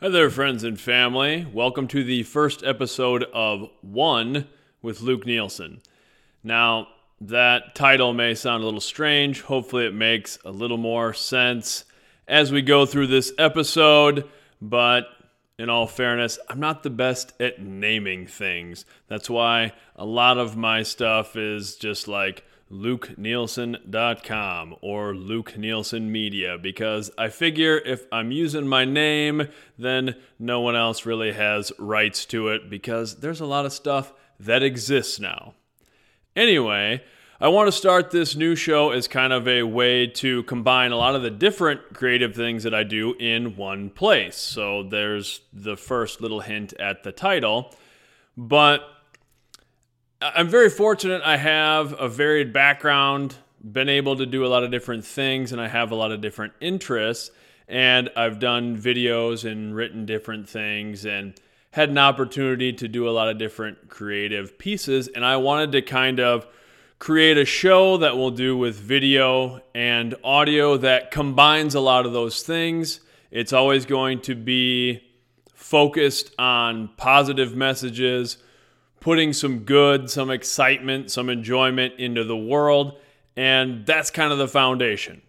Hi there, friends and family. Welcome to the first episode of One with Luke Nielsen. Now, that title may sound a little strange. Hopefully it makes a little more sense as we go through this episode. But in all fairness, I'm not the best at naming things. That's why a lot of my stuff is just like LukeNielsen.com or LukeNielsen Media, because I figure if I'm using my name, then no one else really has rights to it, because there's a lot of stuff that exists now. Anyway, I want to start this new show as kind of a way to combine a lot of the different creative things that I do in one place. So there's the first little hint at the title, but I'm very fortunate. I have a varied background, been able to do a lot of different things, and I have a lot of different interests. And I've done videos and written different things and had an opportunity to do a lot of different creative pieces. And I wanted to kind of create a show that will do with video and audio that combines a lot of those things. It's always going to be focused on positive messages, putting some good, some excitement, some enjoyment into the world, and that's kind of the foundation.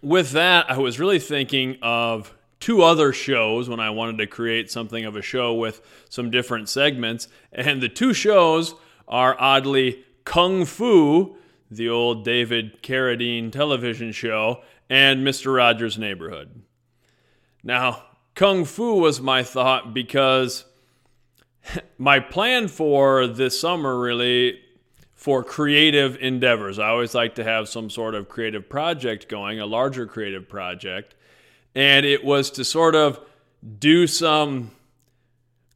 With that, I was really thinking of two other shows when I wanted to create something of a show with some different segments, and the two shows are oddly Kung Fu, the old David Carradine television show, and Mr. Rogers' Neighborhood. Now, Kung Fu was my thought because my plan for this summer, really, for creative endeavors. I always like to have some sort of creative project going, a larger creative project. And it was to sort of do some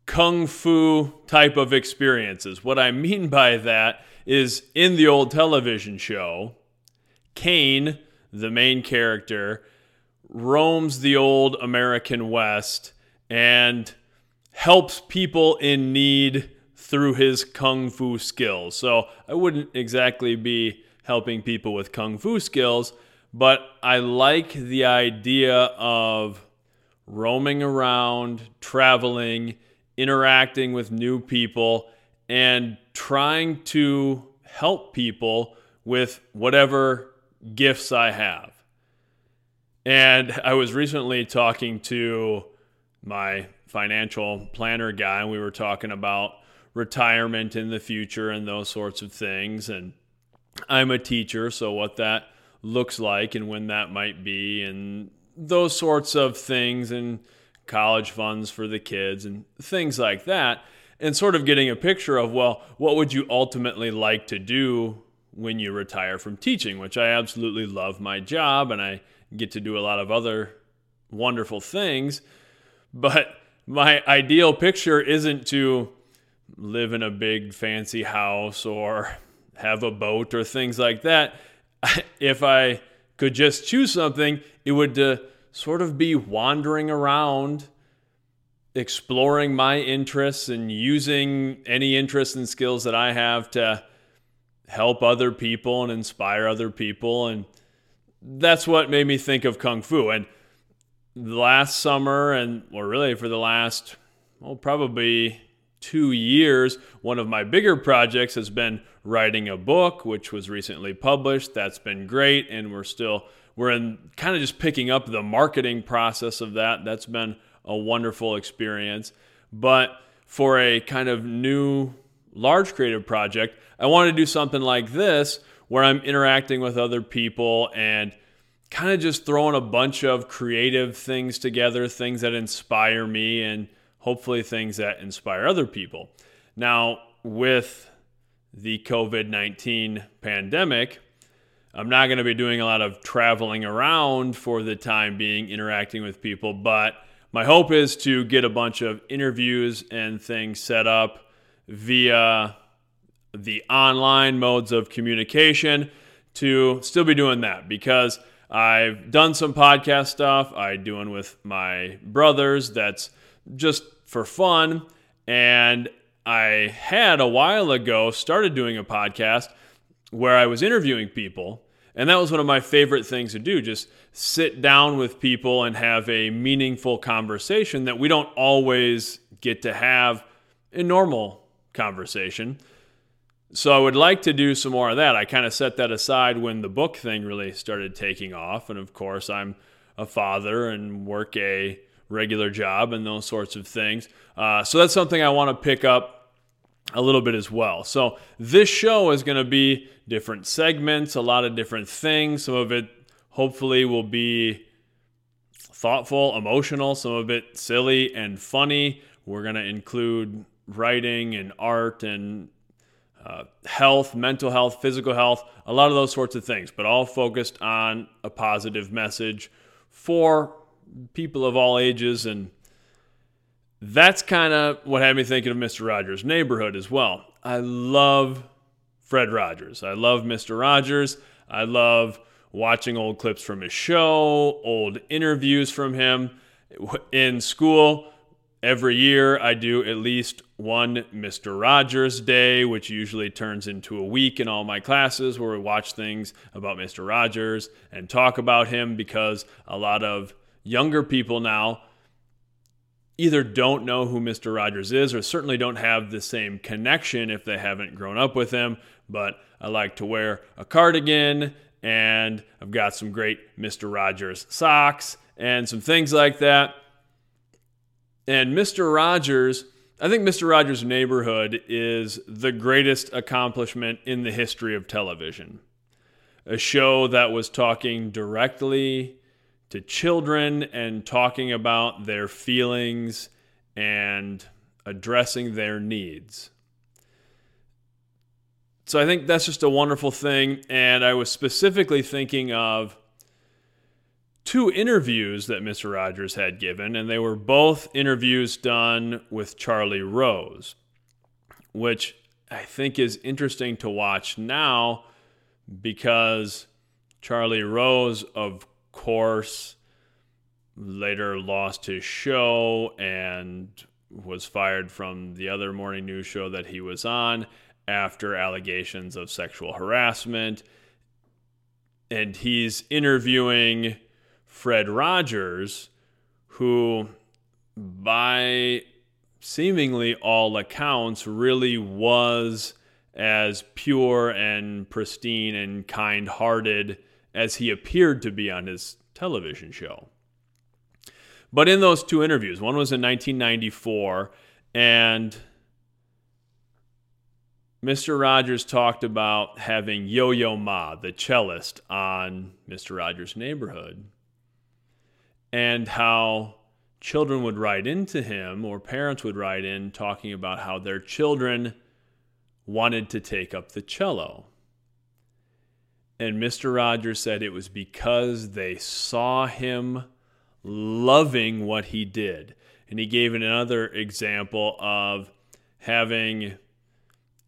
Kung Fu type of experiences. What I mean by that is, in the old television show, Kane, the main character, roams the old American West and helps people in need through his Kung Fu skills. So I wouldn't exactly be helping people with Kung Fu skills, but I like the idea of roaming around, traveling, interacting with new people, and trying to help people with whatever gifts I have. And I was recently talking to my financial planner guy, and we were talking about retirement in the future and those sorts of things. And I'm a teacher, so what that looks like and when that might be, and those sorts of things, and college funds for the kids and things like that. And sort of getting a picture of, well, what would you ultimately like to do when you retire from teaching, which I absolutely love my job and I get to do a lot of other wonderful things. But my ideal picture isn't to live in a big fancy house or have a boat or things like that. If I could just choose something, it would sort of be wandering around, exploring my interests and using any interests and skills that I have to help other people and inspire other people. And that's what made me think of Kung Fu. And last summer, or really for the last, probably 2 years, one of my bigger projects has been writing a book, which was recently published. That's been great, and we're in kind of just picking up the marketing process of that. That's been a wonderful experience. But for a kind of new, large creative project, I want to do something like this, where I'm interacting with other people and kind of just throwing a bunch of creative things together, things that inspire me and hopefully things that inspire other people. Now, with the COVID-19 pandemic, I'm not going to be doing a lot of traveling around for the time being, interacting with people, but my hope is to get a bunch of interviews and things set up via the online modes of communication to still be doing that, because I've done some podcast stuff. I do one with my brothers that's just for fun. And I had a while ago started doing a podcast where I was interviewing people. And that was one of my favorite things to do, just sit down with people and have a meaningful conversation that we don't always get to have in normal conversation. So I would like to do some more of that. I kind of set that aside when the book thing really started taking off. And of course, I'm a father and work a regular job and those sorts of things. So that's something I want to pick up a little bit as well. So this show is going to be different segments, a lot of different things. Some of it hopefully will be thoughtful, emotional, some of it silly and funny. We're going to include writing and art and health, mental health, physical health, a lot of those sorts of things, but all focused on a positive message for people of all ages. And that's kind of what had me thinking of Mr. Rogers' Neighborhood as well. I love Fred Rogers. I love Mr. Rogers. I love watching old clips from his show, old interviews from him. In school, every year I do at least one Mr. Rogers Day, which usually turns into a week in all my classes where we watch things about Mr. Rogers and talk about him, because a lot of younger people now either don't know who Mr. Rogers is or certainly don't have the same connection if they haven't grown up with him. But I like to wear a cardigan, and I've got some great Mr. Rogers socks and some things like that. And Mr. Rogers, I think Mr. Rogers' Neighborhood is the greatest accomplishment in the history of television. A show that was talking directly to children and talking about their feelings and addressing their needs. So I think that's just a wonderful thing. And I was specifically thinking of two interviews that Mr. Rogers had given, and they were both interviews done with Charlie Rose, which I think is interesting to watch now, because Charlie Rose, of course, later lost his show and was fired from the other morning news show that he was on after allegations of sexual harassment. And he's interviewing Fred Rogers, who by seemingly all accounts really was as pure and pristine and kind-hearted as he appeared to be on his television show. But in those two interviews, one was in 1994, and Mr. Rogers talked about having Yo-Yo Ma, the cellist, on Mr. Rogers' Neighborhood, and how children would write into him, or parents would write in, talking about how their children wanted to take up the cello. And Mr. Rogers said it was because they saw him loving what he did. And he gave another example of having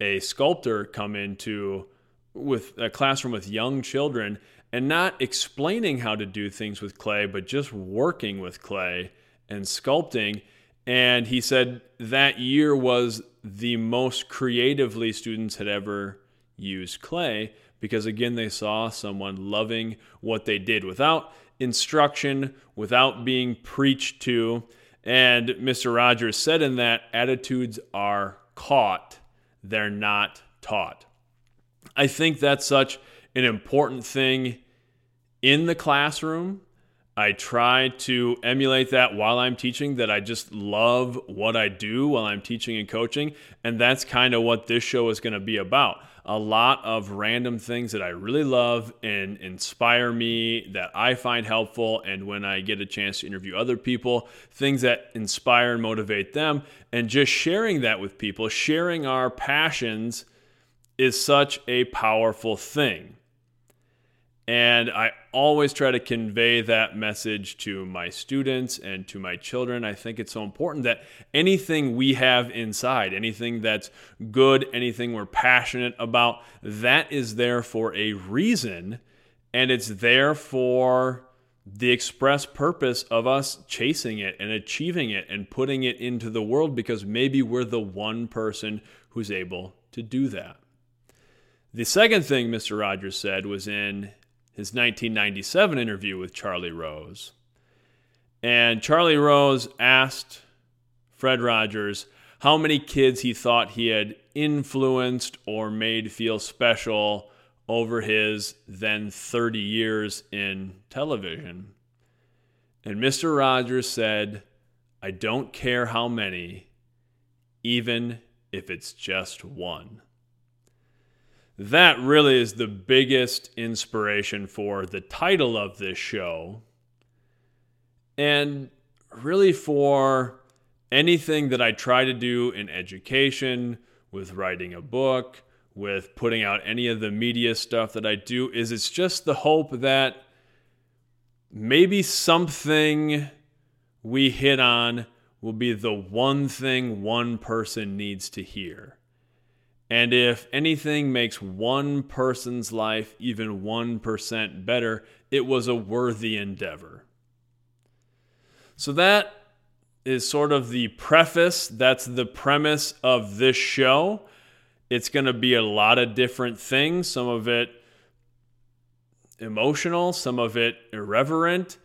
a sculptor come into with a classroom with young children and not explaining how to do things with clay, but just working with clay and sculpting. And he said that year was the most creatively students had ever used clay, because again, they saw someone loving what they did without instruction, without being preached to. And Mr. Rogers said in that, attitudes are caught, they're not taught. I think that's such an important thing in the classroom. I try to emulate that while I'm teaching, that I just love what I do while I'm teaching and coaching. And that's kind of what this show is going to be about. A lot of random things that I really love and inspire me, that I find helpful. And when I get a chance to interview other people, things that inspire and motivate them, and just sharing that with people, sharing our passions is such a powerful thing. And I always try to convey that message to my students and to my children. I think it's so important that anything we have inside, anything that's good, anything we're passionate about, that is there for a reason. And it's there for the express purpose of us chasing it and achieving it and putting it into the world, because maybe we're the one person who's able to do that. The second thing Mr. Rogers said was in his 1997 interview with Charlie Rose. And Charlie Rose asked Fred Rogers how many kids he thought he had influenced or made feel special over his then 30 years in television. And Mr. Rogers said, "I don't care how many, even if it's just one." That really is the biggest inspiration for the title of this show, and really for anything that I try to do in education, with writing a book, with putting out any of the media stuff that I do, is it's just the hope that maybe something we hit on will be the one thing one person needs to hear. And if anything makes one person's life even 1% better, it was a worthy endeavor. So that is sort of the preface. That's the premise of this show. It's going to be a lot of different things, some of it emotional, some of it irreverent,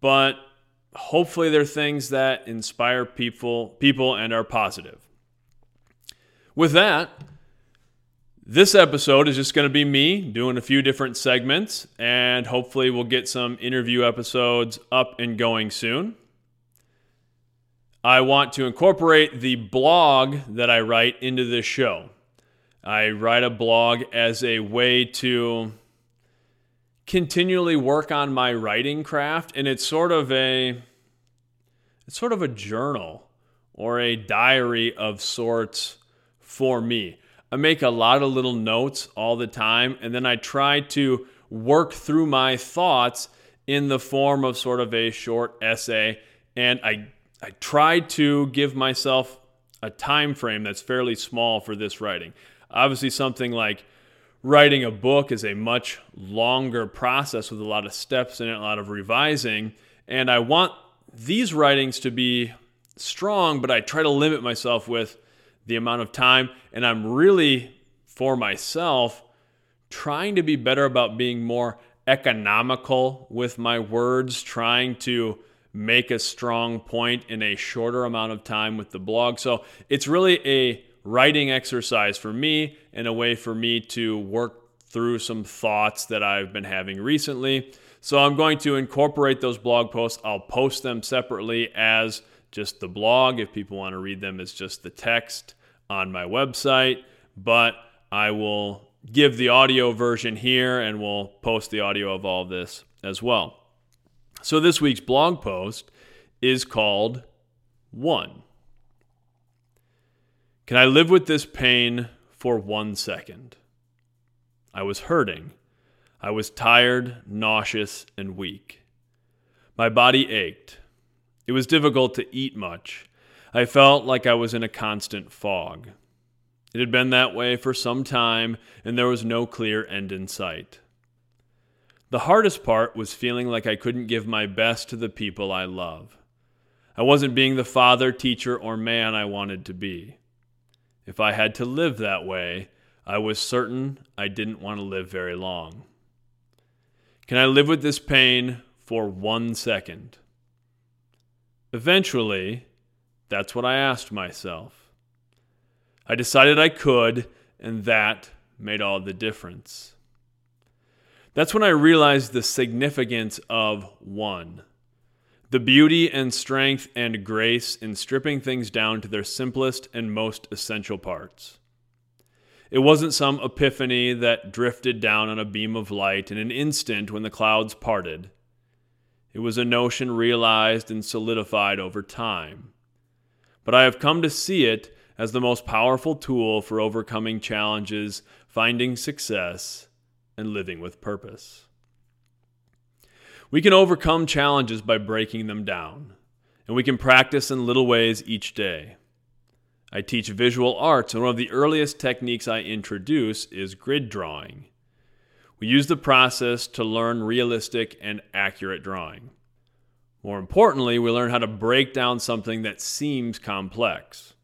but hopefully they're things that inspire people and are positive. With that, this episode is just going to be me doing a few different segments, and hopefully we'll get some interview episodes up and going soon. I want to incorporate the blog that I write into this show. I write a blog as a way to continually work on my writing craft, and it's sort of a journal or a diary of sorts for me. I make a lot of little notes all the time, and then I try to work through my thoughts in the form of sort of a short essay, and I try to give myself a time frame that's fairly small for this writing. Obviously, something like writing a book is a much longer process with a lot of steps in it, a lot of revising, and I want these writings to be strong, but I try to limit myself with the amount of time, and I'm really, for myself, trying to be better about being more economical with my words, trying to make a strong point in a shorter amount of time with the blog. So it's really a writing exercise for me and a way for me to work through some thoughts that I've been having recently. So I'm going to incorporate those blog posts. I'll post them separately as just the blog. If people want to read them, it's just the text on my website, but I will give the audio version here and we'll post the audio of all this as well. So this week's blog post is called "One. Can I live with this pain for 1 second? I was hurting. I was tired, nauseous, and weak. My body ached. It was difficult to eat much. I felt like I was in a constant fog. It had been that way for some time, and there was no clear end in sight. The hardest part was feeling like I couldn't give my best to the people I love. I wasn't being the father, teacher, or man I wanted to be. If I had to live that way, I was certain I didn't want to live very long. Can I live with this pain for 1 second? Eventually, that's what I asked myself. I decided I could, and that made all the difference. That's when I realized the significance of one. The beauty and strength and grace in stripping things down to their simplest and most essential parts. It wasn't some epiphany that drifted down on a beam of light in an instant when the clouds parted. It was a notion realized and solidified over time. But I have come to see it as the most powerful tool for overcoming challenges, finding success, and living with purpose. We can overcome challenges by breaking them down, and we can practice in little ways each day. I teach visual arts, and one of the earliest techniques I introduce is grid drawing. We use the process to learn realistic and accurate drawing. More importantly, we learn how to break down something that seems complex.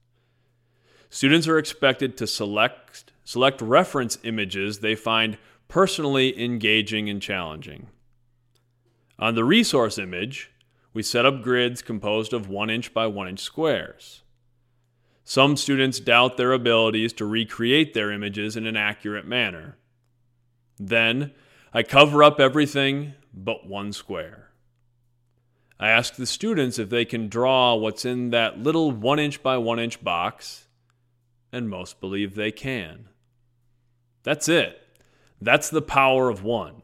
Students are expected to select reference images they find personally engaging and challenging. On the resource image, we set up grids composed of 1-inch by 1-inch squares. Some students doubt their abilities to recreate their images in an accurate manner. Then, I cover up everything but one square. I ask the students if they can draw what's in that little 1-inch by 1-inch box, and most believe they can. That's it. That's the power of one.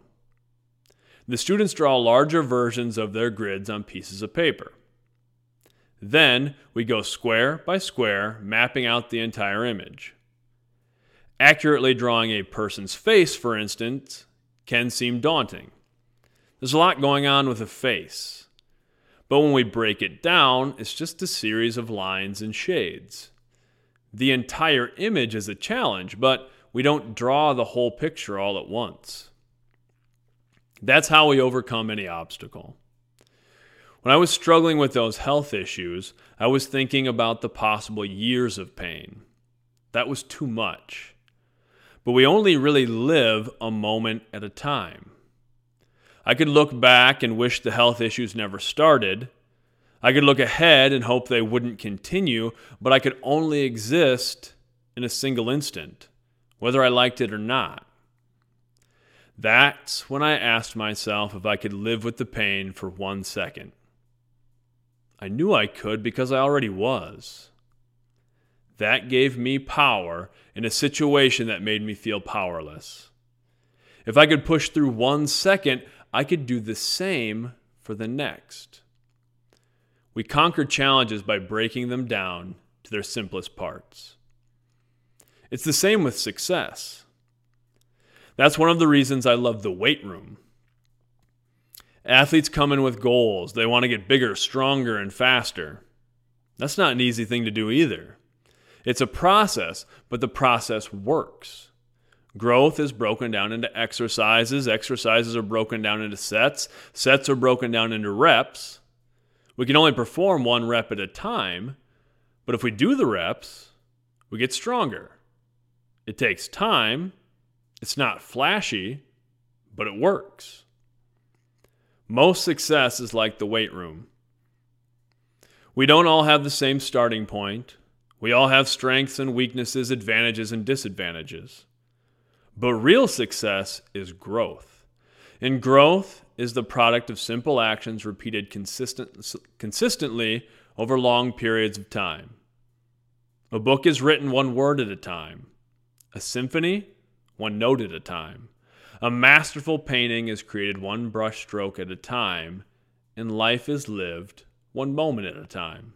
The students draw larger versions of their grids on pieces of paper. Then we go square by square, mapping out the entire image. Accurately drawing a person's face, for instance, can seem daunting. There's a lot going on with a face. But when we break it down, it's just a series of lines and shades. The entire image is a challenge, but we don't draw the whole picture all at once. That's how we overcome any obstacle. When I was struggling with those health issues, I was thinking about the possible years of pain. That was too much. But we only really live a moment at a time. I could look back and wish the health issues never started. I could look ahead and hope they wouldn't continue, but I could only exist in a single instant, whether I liked it or not. That's when I asked myself if I could live with the pain for 1 second. I knew I could because I already was. That gave me power in a situation that made me feel powerless. If I could push through 1 second, I could do the same for the next. We conquer challenges by breaking them down to their simplest parts. It's the same with success. That's one of the reasons I love the weight room. Athletes come in with goals. They want to get bigger, stronger, and faster. That's not an easy thing to do either. It's a process, but the process works. Growth is broken down into exercises. Exercises are broken down into sets. Sets are broken down into reps. We can only perform one rep at a time, but if we do the reps, we get stronger. It takes time. It's not flashy, but it works. Most success is like the weight room. We don't all have the same starting point. We all have strengths and weaknesses, advantages and disadvantages. But real success is growth. And growth is the product of simple actions repeated consistently over long periods of time. A book is written one word at a time. A symphony, one note at a time. A masterful painting is created one brush stroke at a time. And life is lived one moment at a time.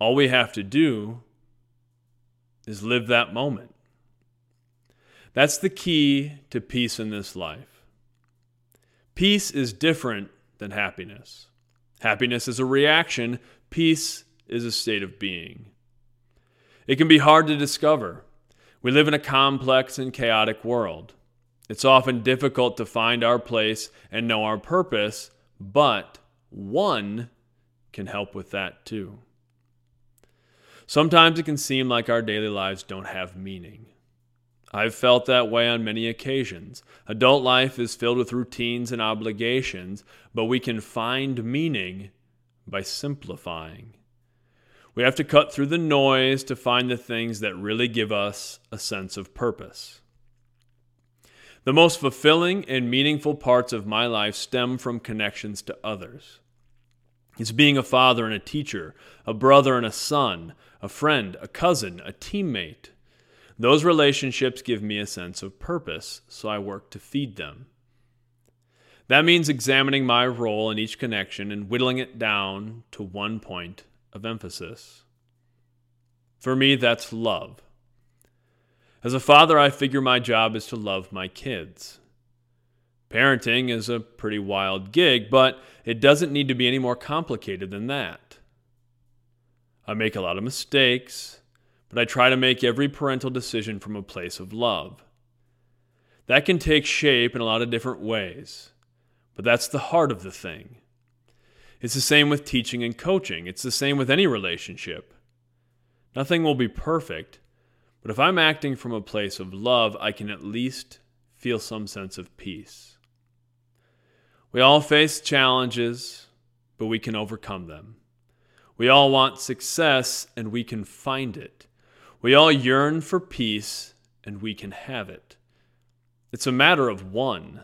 All we have to do is live that moment. That's the key to peace in this life. Peace is different than happiness. Happiness is a reaction. Peace is a state of being. It can be hard to discover. We live in a complex and chaotic world. It's often difficult to find our place and know our purpose, but one can help with that too. Sometimes it can seem like our daily lives don't have meaning. I've felt that way on many occasions. Adult life is filled with routines and obligations, but we can find meaning by simplifying. We have to cut through the noise to find the things that really give us a sense of purpose. The most fulfilling and meaningful parts of my life stem from connections to others. It's being a father and a teacher, a brother and a son, a friend, a cousin, a teammate. Those relationships give me a sense of purpose, so I work to feed them. That means examining my role in each connection and whittling it down to one point of emphasis. For me, that's love. As a father, I figure my job is to love my kids. Parenting is a pretty wild gig, but it doesn't need to be any more complicated than that. I make a lot of mistakes, but I try to make every parental decision from a place of love. That can take shape in a lot of different ways, but that's the heart of the thing. It's the same with teaching and coaching. It's the same with any relationship. Nothing will be perfect, but if I'm acting from a place of love, I can at least feel some sense of peace. We all face challenges, but we can overcome them. We all want success, and we can find it. We all yearn for peace, and we can have it. It's a matter of one.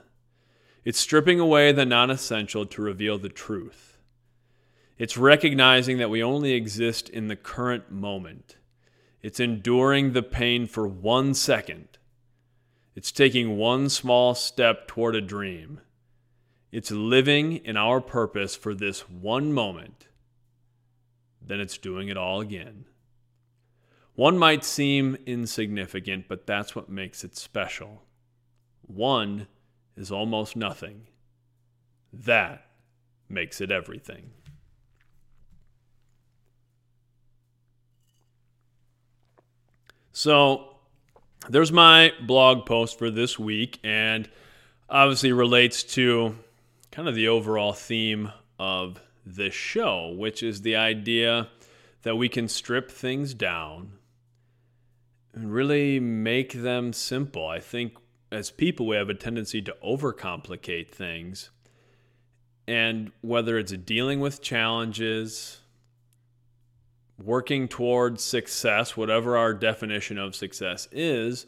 It's stripping away the non-essential to reveal the truth. It's recognizing that we only exist in the current moment. It's enduring the pain for 1 second. It's taking one small step toward a dream. It's living in our purpose for this one moment. Then it's doing it all again. One might seem insignificant, but that's what makes it special. One is almost nothing. That makes it everything. So there's my blog post for this week, and obviously relates to kind of the overall theme of this show, which is the idea that we can strip things down and really make them simple. I think as people, we have a tendency to overcomplicate things. And whether it's dealing with challenges, working towards success, whatever our definition of success is,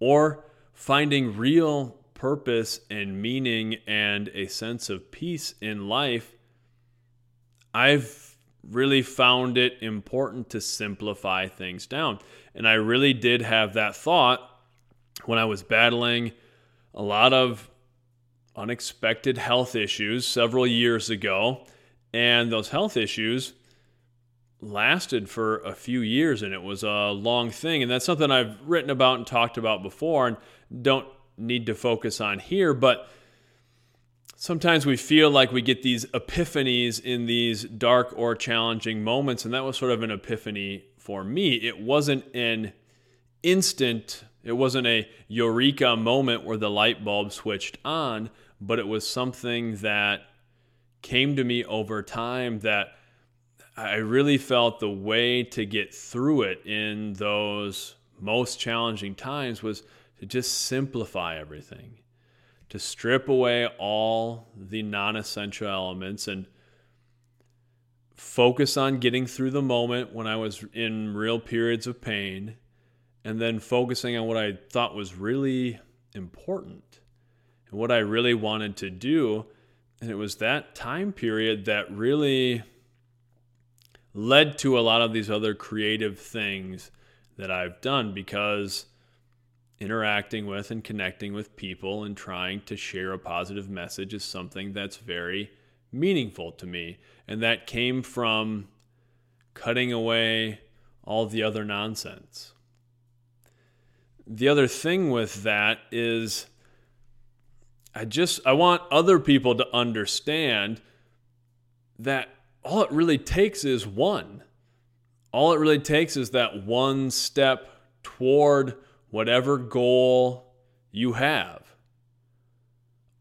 or finding real purpose and meaning and a sense of peace in life, I've really found it important to simplify things down. And I really did have that thought when I was battling a lot of unexpected health issues several years ago, and those health issues lasted for a few years, and it was a long thing. And that's something I've written about and talked about before and don't need to focus on here, but sometimes we feel like we get these epiphanies in these dark or challenging moments, and that was sort of an epiphany for me. It wasn't an instant, it wasn't a eureka moment where the light bulb switched on, but it was something that came to me over time that I really felt the way to get through it in those most challenging times was to just simplify everything, to strip away all the non-essential elements and focus on getting through the moment when I was in real periods of pain, and then focusing on what I thought was really important and what I really wanted to do. And it was that time period that really led to a lot of these other creative things that I've done, because interacting with and connecting with people and trying to share a positive message is something that's very meaningful to me. And that came from cutting away all the other nonsense. The other thing with that is I want other people to understand that all it really takes is one. All it really takes is that one step toward whatever goal you have.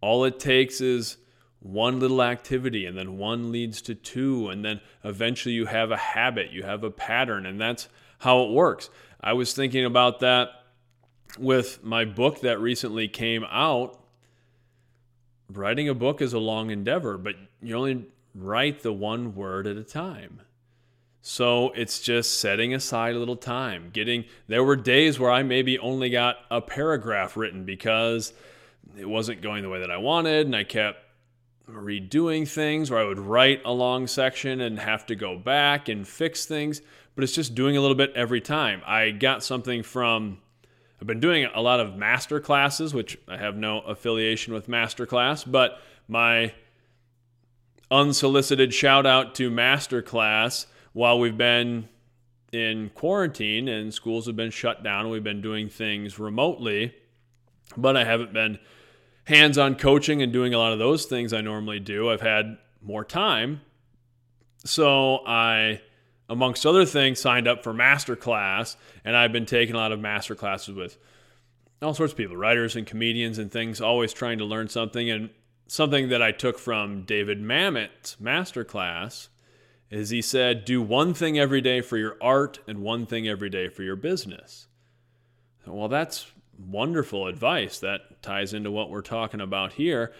All it takes is one little activity, and then one leads to two, and then eventually you have a habit, you have a pattern, and that's how it works. I was thinking about that with my book that recently came out. Writing a book is a long endeavor, but you only write the one word at a time. So it's just setting aside a little time, there were days where I maybe only got a paragraph written because it wasn't going the way that I wanted, and I kept redoing things, or I would write a long section and have to go back and fix things, but it's just doing a little bit every time. I've been doing a lot of MasterClasses, which I have no affiliation with MasterClass, but my unsolicited shout out to MasterClass. While we've been in quarantine and schools have been shut down, we've been doing things remotely, but I haven't been hands-on coaching and doing a lot of those things I normally do. I've had more time. So I, amongst other things, signed up for MasterClass, and I've been taking a lot of MasterClasses with all sorts of people, writers and comedians and things, always trying to learn something. And something that I took from David Mamet's MasterClass is he said, do one thing every day for your art and one thing every day for your business. Well, that's wonderful advice that ties into what we're talking about here.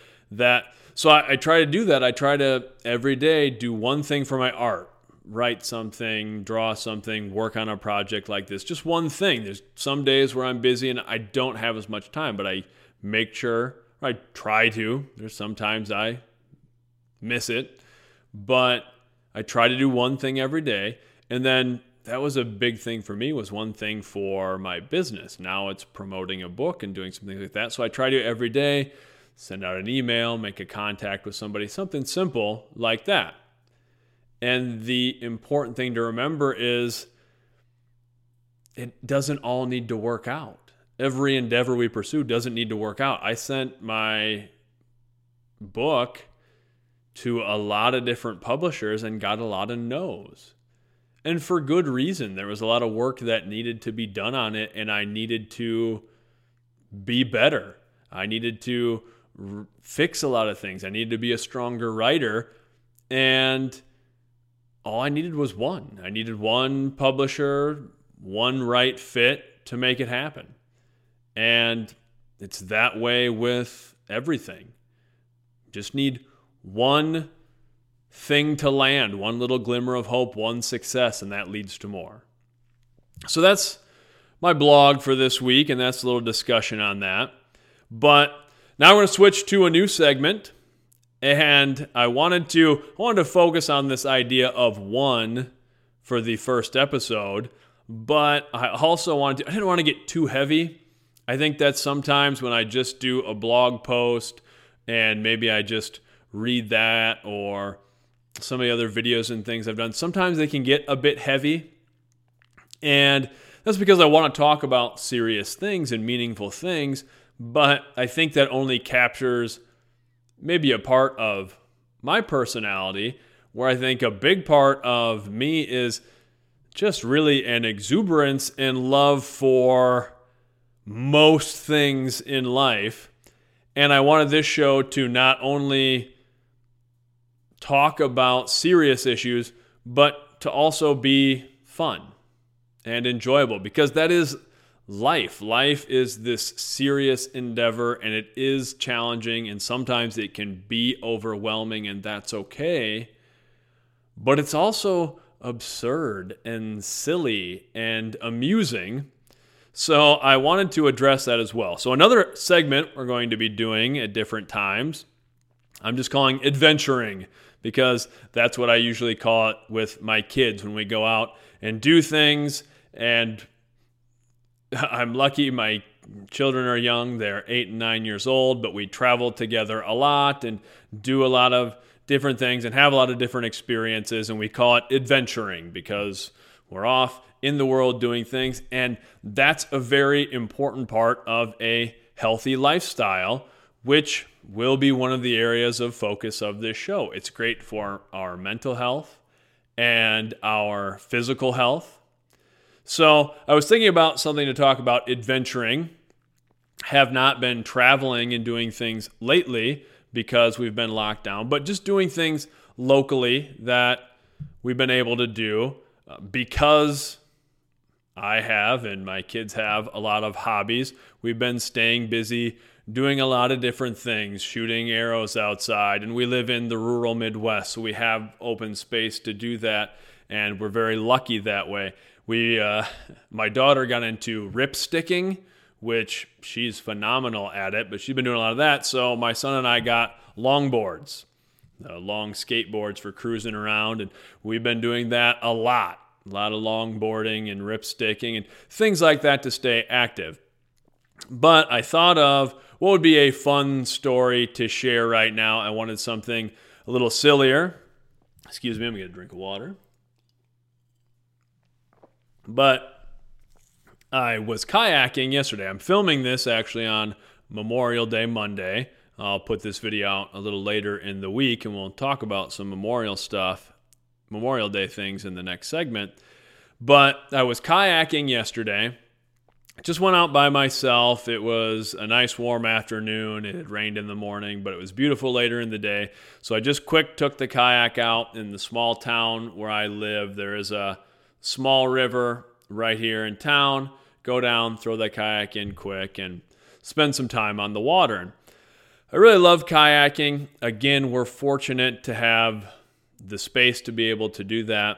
So I try to do that. I try to every day do one thing for my art, write something, draw something, work on a project like this, just one thing. There's some days where I'm busy and I don't have as much time, but I make sure, I try to. There's sometimes I miss it, but I try to do one thing every day. And then that was a big thing for me, was one thing for my business. Now it's promoting a book and doing something like that. So I try to every day, send out an email, make a contact with somebody, something simple like that. And the important thing to remember is it doesn't all need to work out. Every endeavor we pursue doesn't need to work out. I sent my book to a lot of different publishers and got a lot of no's. And for good reason. There was a lot of work that needed to be done on it, and I needed to be better. I needed to fix a lot of things. I needed to be a stronger writer, and all I needed was one. I needed one publisher, one right fit to make it happen. And it's that way with everything. Just need one thing to land, one little glimmer of hope, one success, and that leads to more. So that's my blog for this week, and that's a little discussion on that. But now we're going to switch to a new segment. And I wanted to focus on this idea of one for the first episode, but I didn't want to get too heavy. I think that sometimes when I just do a blog post and maybe I just read that or some of the other videos and things I've done, sometimes they can get a bit heavy. And that's because I want to talk about serious things and meaningful things, but I think that only captures maybe a part of my personality, where I think a big part of me is just really an exuberance and love for most things in life. And I wanted this show to not only talk about serious issues, but to also be fun and enjoyable, because that is life. Life is this serious endeavor, and it is challenging, and sometimes it can be overwhelming, and that's okay. But it's also absurd and silly and amusing. So I wanted to address that as well. So another segment we're going to be doing at different times, I'm just calling adventuring, because that's what I usually call it with my kids when we go out and do things. And I'm lucky my children are young. They're 8 and 9 years old, but we travel together a lot and do a lot of different things and have a lot of different experiences. And we call it adventuring because we're off in the world doing things. And that's a very important part of a healthy lifestyle, which will be one of the areas of focus of this show. It's great for our mental health and our physical health. So I was thinking about something to talk about adventuring. Have not been traveling and doing things lately because we've been locked down, but just doing things locally that we've been able to do because I have and my kids have a lot of hobbies. We've been staying busy doing a lot of different things, shooting arrows outside, and we live in the rural Midwest, so we have open space to do that, and we're very lucky that way. My daughter got into rip sticking, which she's phenomenal at it, but she's been doing a lot of that. So my son and I got longboards, long skateboards for cruising around. And we've been doing that a lot of longboarding and rip sticking and things like that to stay active. But I thought of what would be a fun story to share right now. I wanted something a little sillier. Excuse me, I'm going to get a drink of water. But I was kayaking yesterday. I'm filming this actually on Memorial Day Monday. I'll put this video out a little later in the week, and we'll talk about some Memorial Day things in the next segment. But I was kayaking yesterday. Just went out by myself. It was a nice warm afternoon. It had rained in the morning, but it was beautiful later in the day. So I just quick took the kayak out in the small town where I live. There is a small river right here in town, go down, throw that kayak in quick, and spend some time on the water. And I really love kayaking. Again, we're fortunate to have the space to be able to do that.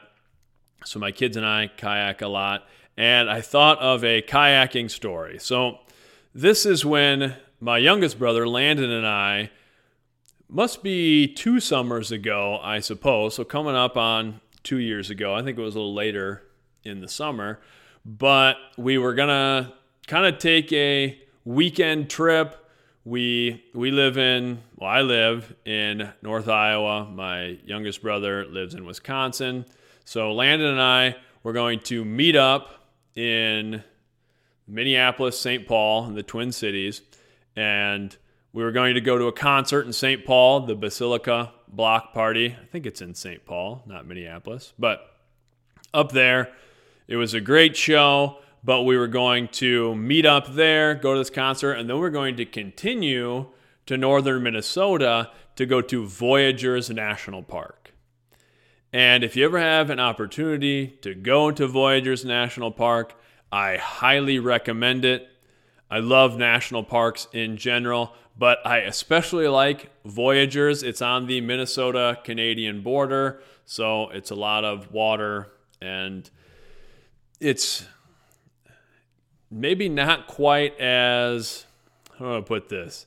So my kids and I kayak a lot. And I thought of a kayaking story. So this is when my youngest brother, Landon, and I, must be 2 summers ago, I suppose. So coming up on 2 years ago, I think it was a little later in the summer, but we were going to kind of take a weekend trip. I live in North Iowa. My youngest brother lives in Wisconsin. So Landon and I were going to meet up in Minneapolis, St. Paul, in the Twin Cities, and we were going to go to a concert in St. Paul, the Basilica Block Party. I think it's in St. Paul, not Minneapolis. But up there, it was a great show. But we were going to meet up there, go to this concert, and then we're going to continue to northern Minnesota to go to Voyageurs National Park. And if you ever have an opportunity to go to Voyageurs National Park, I highly recommend it. I love national parks in general, but I especially like Voyageurs. It's on the Minnesota-Canadian border, so it's a lot of water, and it's maybe not quite as, how do I put this?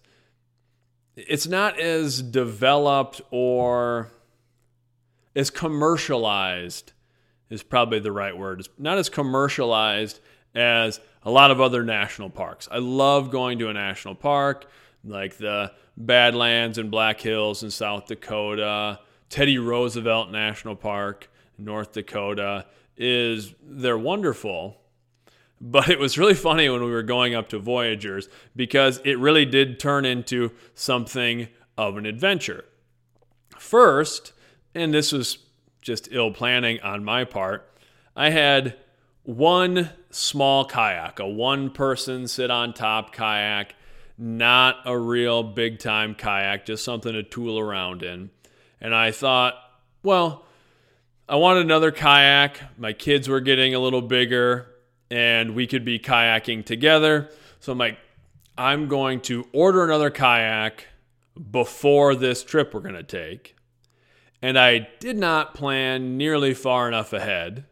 It's not as developed or as commercialized is probably the right word. It's not as commercialized as a lot of other national parks. I love going to a national park like the Badlands and Black Hills in South Dakota. Teddy Roosevelt National Park in North Dakota they're wonderful. But it was really funny when we were going up to Voyageurs because it really did turn into something of an adventure. First, and this was just ill planning on my part, I had one small kayak, a one-person sit-on-top kayak, not a real big-time kayak, just something to tool around in. And I thought, well, I want another kayak. My kids were getting a little bigger, and we could be kayaking together. So I'm like, I'm going to order another kayak before this trip we're going to take. And I did not plan nearly far enough ahead.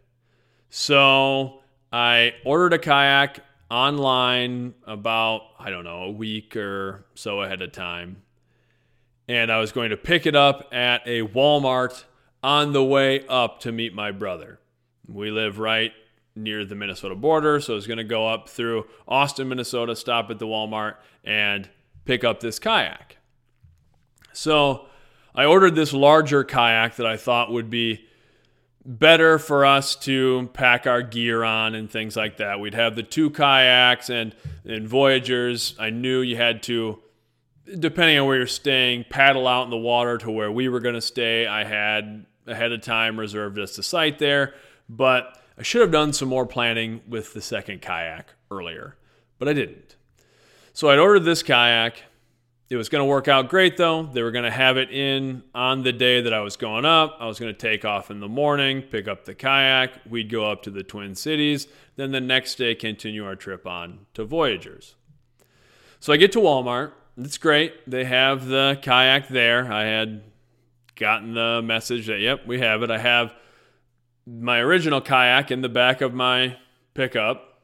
So I ordered a kayak online about, a week or so ahead of time. And I was going to pick it up at a Walmart on the way up to meet my brother. We live right near the Minnesota border, so I was going to go up through Austin, Minnesota, stop at the Walmart, and pick up this kayak. So I ordered this larger kayak that I thought would be better for us to pack our gear on and things like that. We'd have the 2 kayaks, and in Voyageurs, I knew you had to, depending on where you're staying, paddle out in the water to where we were going to stay. I had ahead of time reserved us a site there, but I should have done some more planning with the second kayak earlier, but I didn't. So I'd ordered this kayak. It was going to work out great, though. They were going to have it in on the day that I was going up. I was going to take off in the morning, pick up the kayak. We'd go up to the Twin Cities. Then the next day, continue our trip on to Voyageurs. So I get to Walmart. It's great. They have the kayak there. I had gotten the message that, yep, we have it. I have my original kayak in the back of my pickup.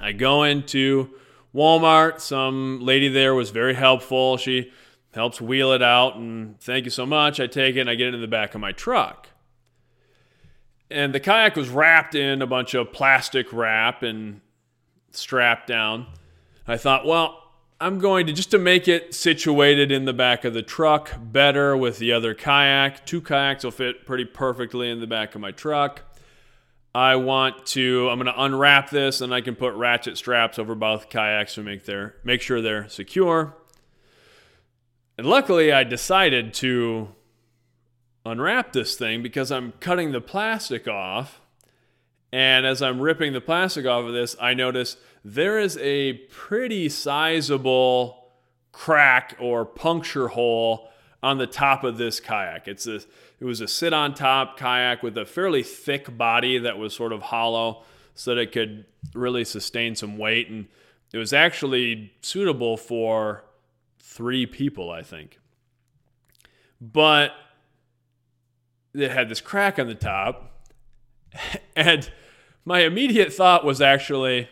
I go into Walmart. Some lady there was very helpful. She helps wheel it out and thank you so much. I take it and I get it in the back of my truck. And the kayak was wrapped in a bunch of plastic wrap and strapped down. I thought, well, I'm going to, just to make it situated in the back of the truck better with the other kayak, 2 kayaks will fit pretty perfectly in the back of my truck. I'm going to unwrap this and I can put ratchet straps over both kayaks to make sure they're secure. And luckily I decided to unwrap this thing because I'm cutting the plastic off. And as I'm ripping the plastic off of this, I notice there is a pretty sizable crack or puncture hole on the top of this kayak. It was a sit-on-top kayak with a fairly thick body that was sort of hollow. so that it could really sustain some weight. And it was actually suitable for 3 people, I think. But it had this crack on the top. And my immediate thought was actually,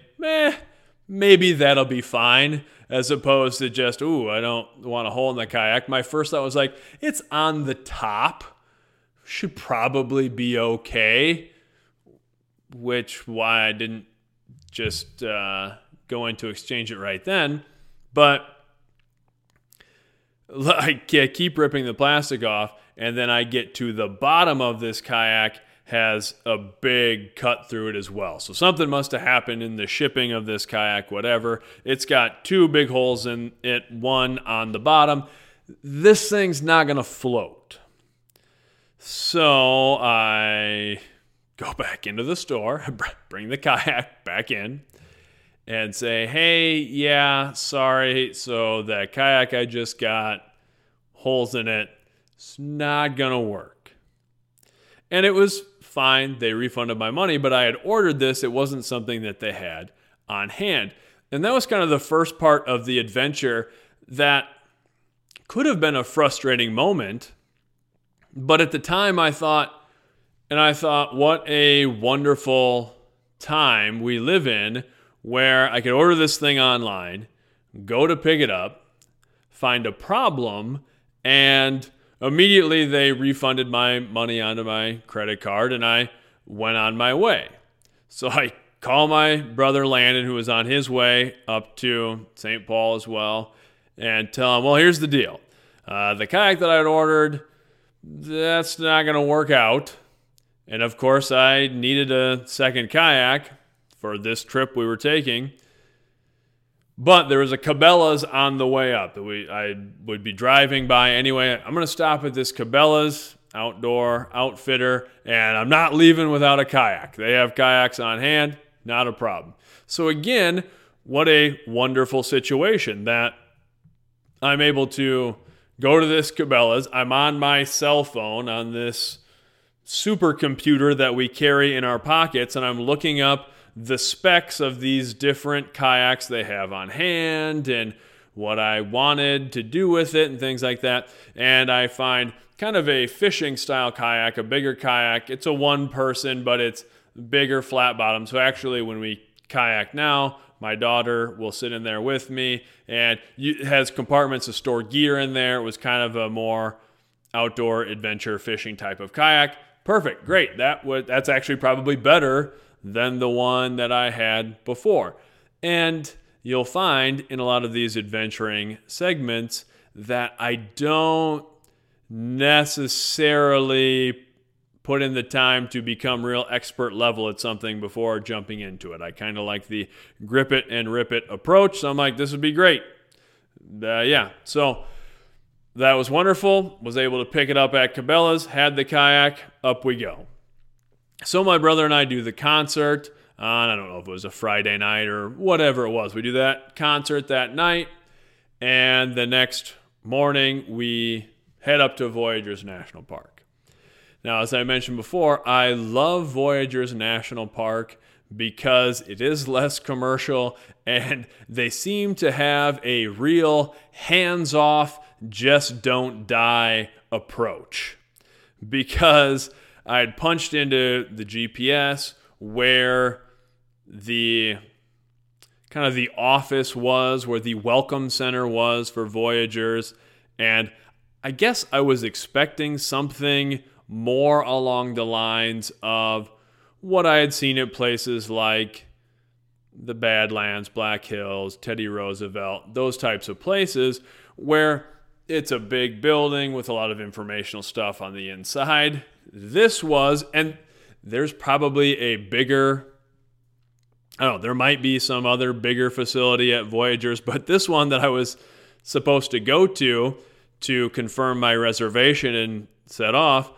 maybe that'll be fine, as opposed to just, I don't want a hole in the kayak. My first thought was like, it's on the top, should probably be okay, which why I didn't just go in to exchange it right then. But I keep ripping the plastic off, and then I get to the bottom of this kayak, has a big cut through it as well. So something must have happened in the shipping of this kayak, whatever. It's got 2 big holes in it, one on the bottom. This thing's not going to float. So I go back into the store, bring the kayak back in, and say, hey, yeah, sorry. So that kayak I just got, holes in it, it's not going to work. And it was fine. They refunded my money, but I had ordered this. It wasn't something that they had on hand. And that was kind of the first part of the adventure that could have been a frustrating moment. But at the time I thought, what a wonderful time we live in, where I could order this thing online, go to pick it up, find a problem, and immediately they refunded my money onto my credit card, and I went on my way. So I call my brother Landon, who was on his way up to St. Paul as well, and tell him, well, here's the deal. The kayak that I had ordered, that's not going to work out. And of course, I needed a second kayak for this trip we were taking. But there was a Cabela's on the way up that I would be driving by anyway. I'm going to stop at this Cabela's outdoor outfitter, and I'm not leaving without a kayak. They have kayaks on hand, not a problem. So again, what a wonderful situation that I'm able to go to this Cabela's. I'm on my cell phone on this supercomputer that we carry in our pockets, and I'm looking up the specs of these different kayaks they have on hand and what I wanted to do with it and things like that. And I find kind of a fishing style kayak, a bigger kayak. It's a 1-person, but it's bigger, flat bottom. So actually when we kayak now, my daughter will sit in there with me, and it has compartments to store gear in there. It was kind of a more outdoor adventure fishing type of kayak. Perfect. Great. That's actually probably better than the one that I had before. And you'll find in a lot of these adventuring segments that I don't necessarily put in the time to become real expert level at something before jumping into it. I kind of like the grip it and rip it approach. So I'm like, this would be great. So that was wonderful. Was able to pick it up at Cabela's, had the kayak, up we go. So my brother and I do the concert on, I don't know if it was a Friday night or whatever it was. We do that concert that night, and the next morning we head up to Voyageurs National Park. Now, as I mentioned before, I love Voyageurs National Park because it is less commercial, and they seem to have a real hands-off, just don't die approach. Because I had punched into the GPS where the kind of the office was, where the welcome center was for Voyageurs. And I guess I was expecting something more along the lines of what I had seen at places like the Badlands, Black Hills, Teddy Roosevelt, those types of places where it's a big building with a lot of informational stuff on the inside. This was, and there's probably a bigger, there might be some other bigger facility at Voyageurs, but this one that I was supposed to go to confirm my reservation and set off,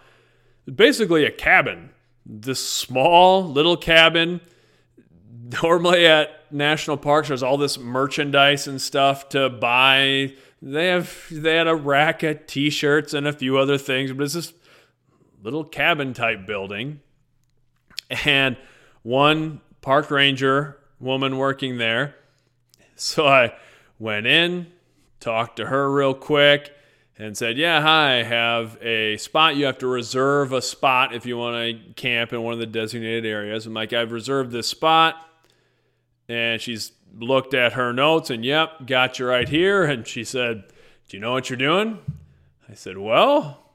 basically a cabin. This small little cabin. Normally at national parks, there's all this merchandise and stuff to buy. They had a rack of t-shirts and a few other things, but it's this little cabin type building. And one park ranger woman working there. So I went in, talked to her real quick, and said, yeah, hi, I have a spot. You have to reserve a spot if you want to camp in one of the designated areas. I'm like, I've reserved this spot. And she's looked at her notes and, yep, got you right here. And she said, do you know what you're doing? I said, well,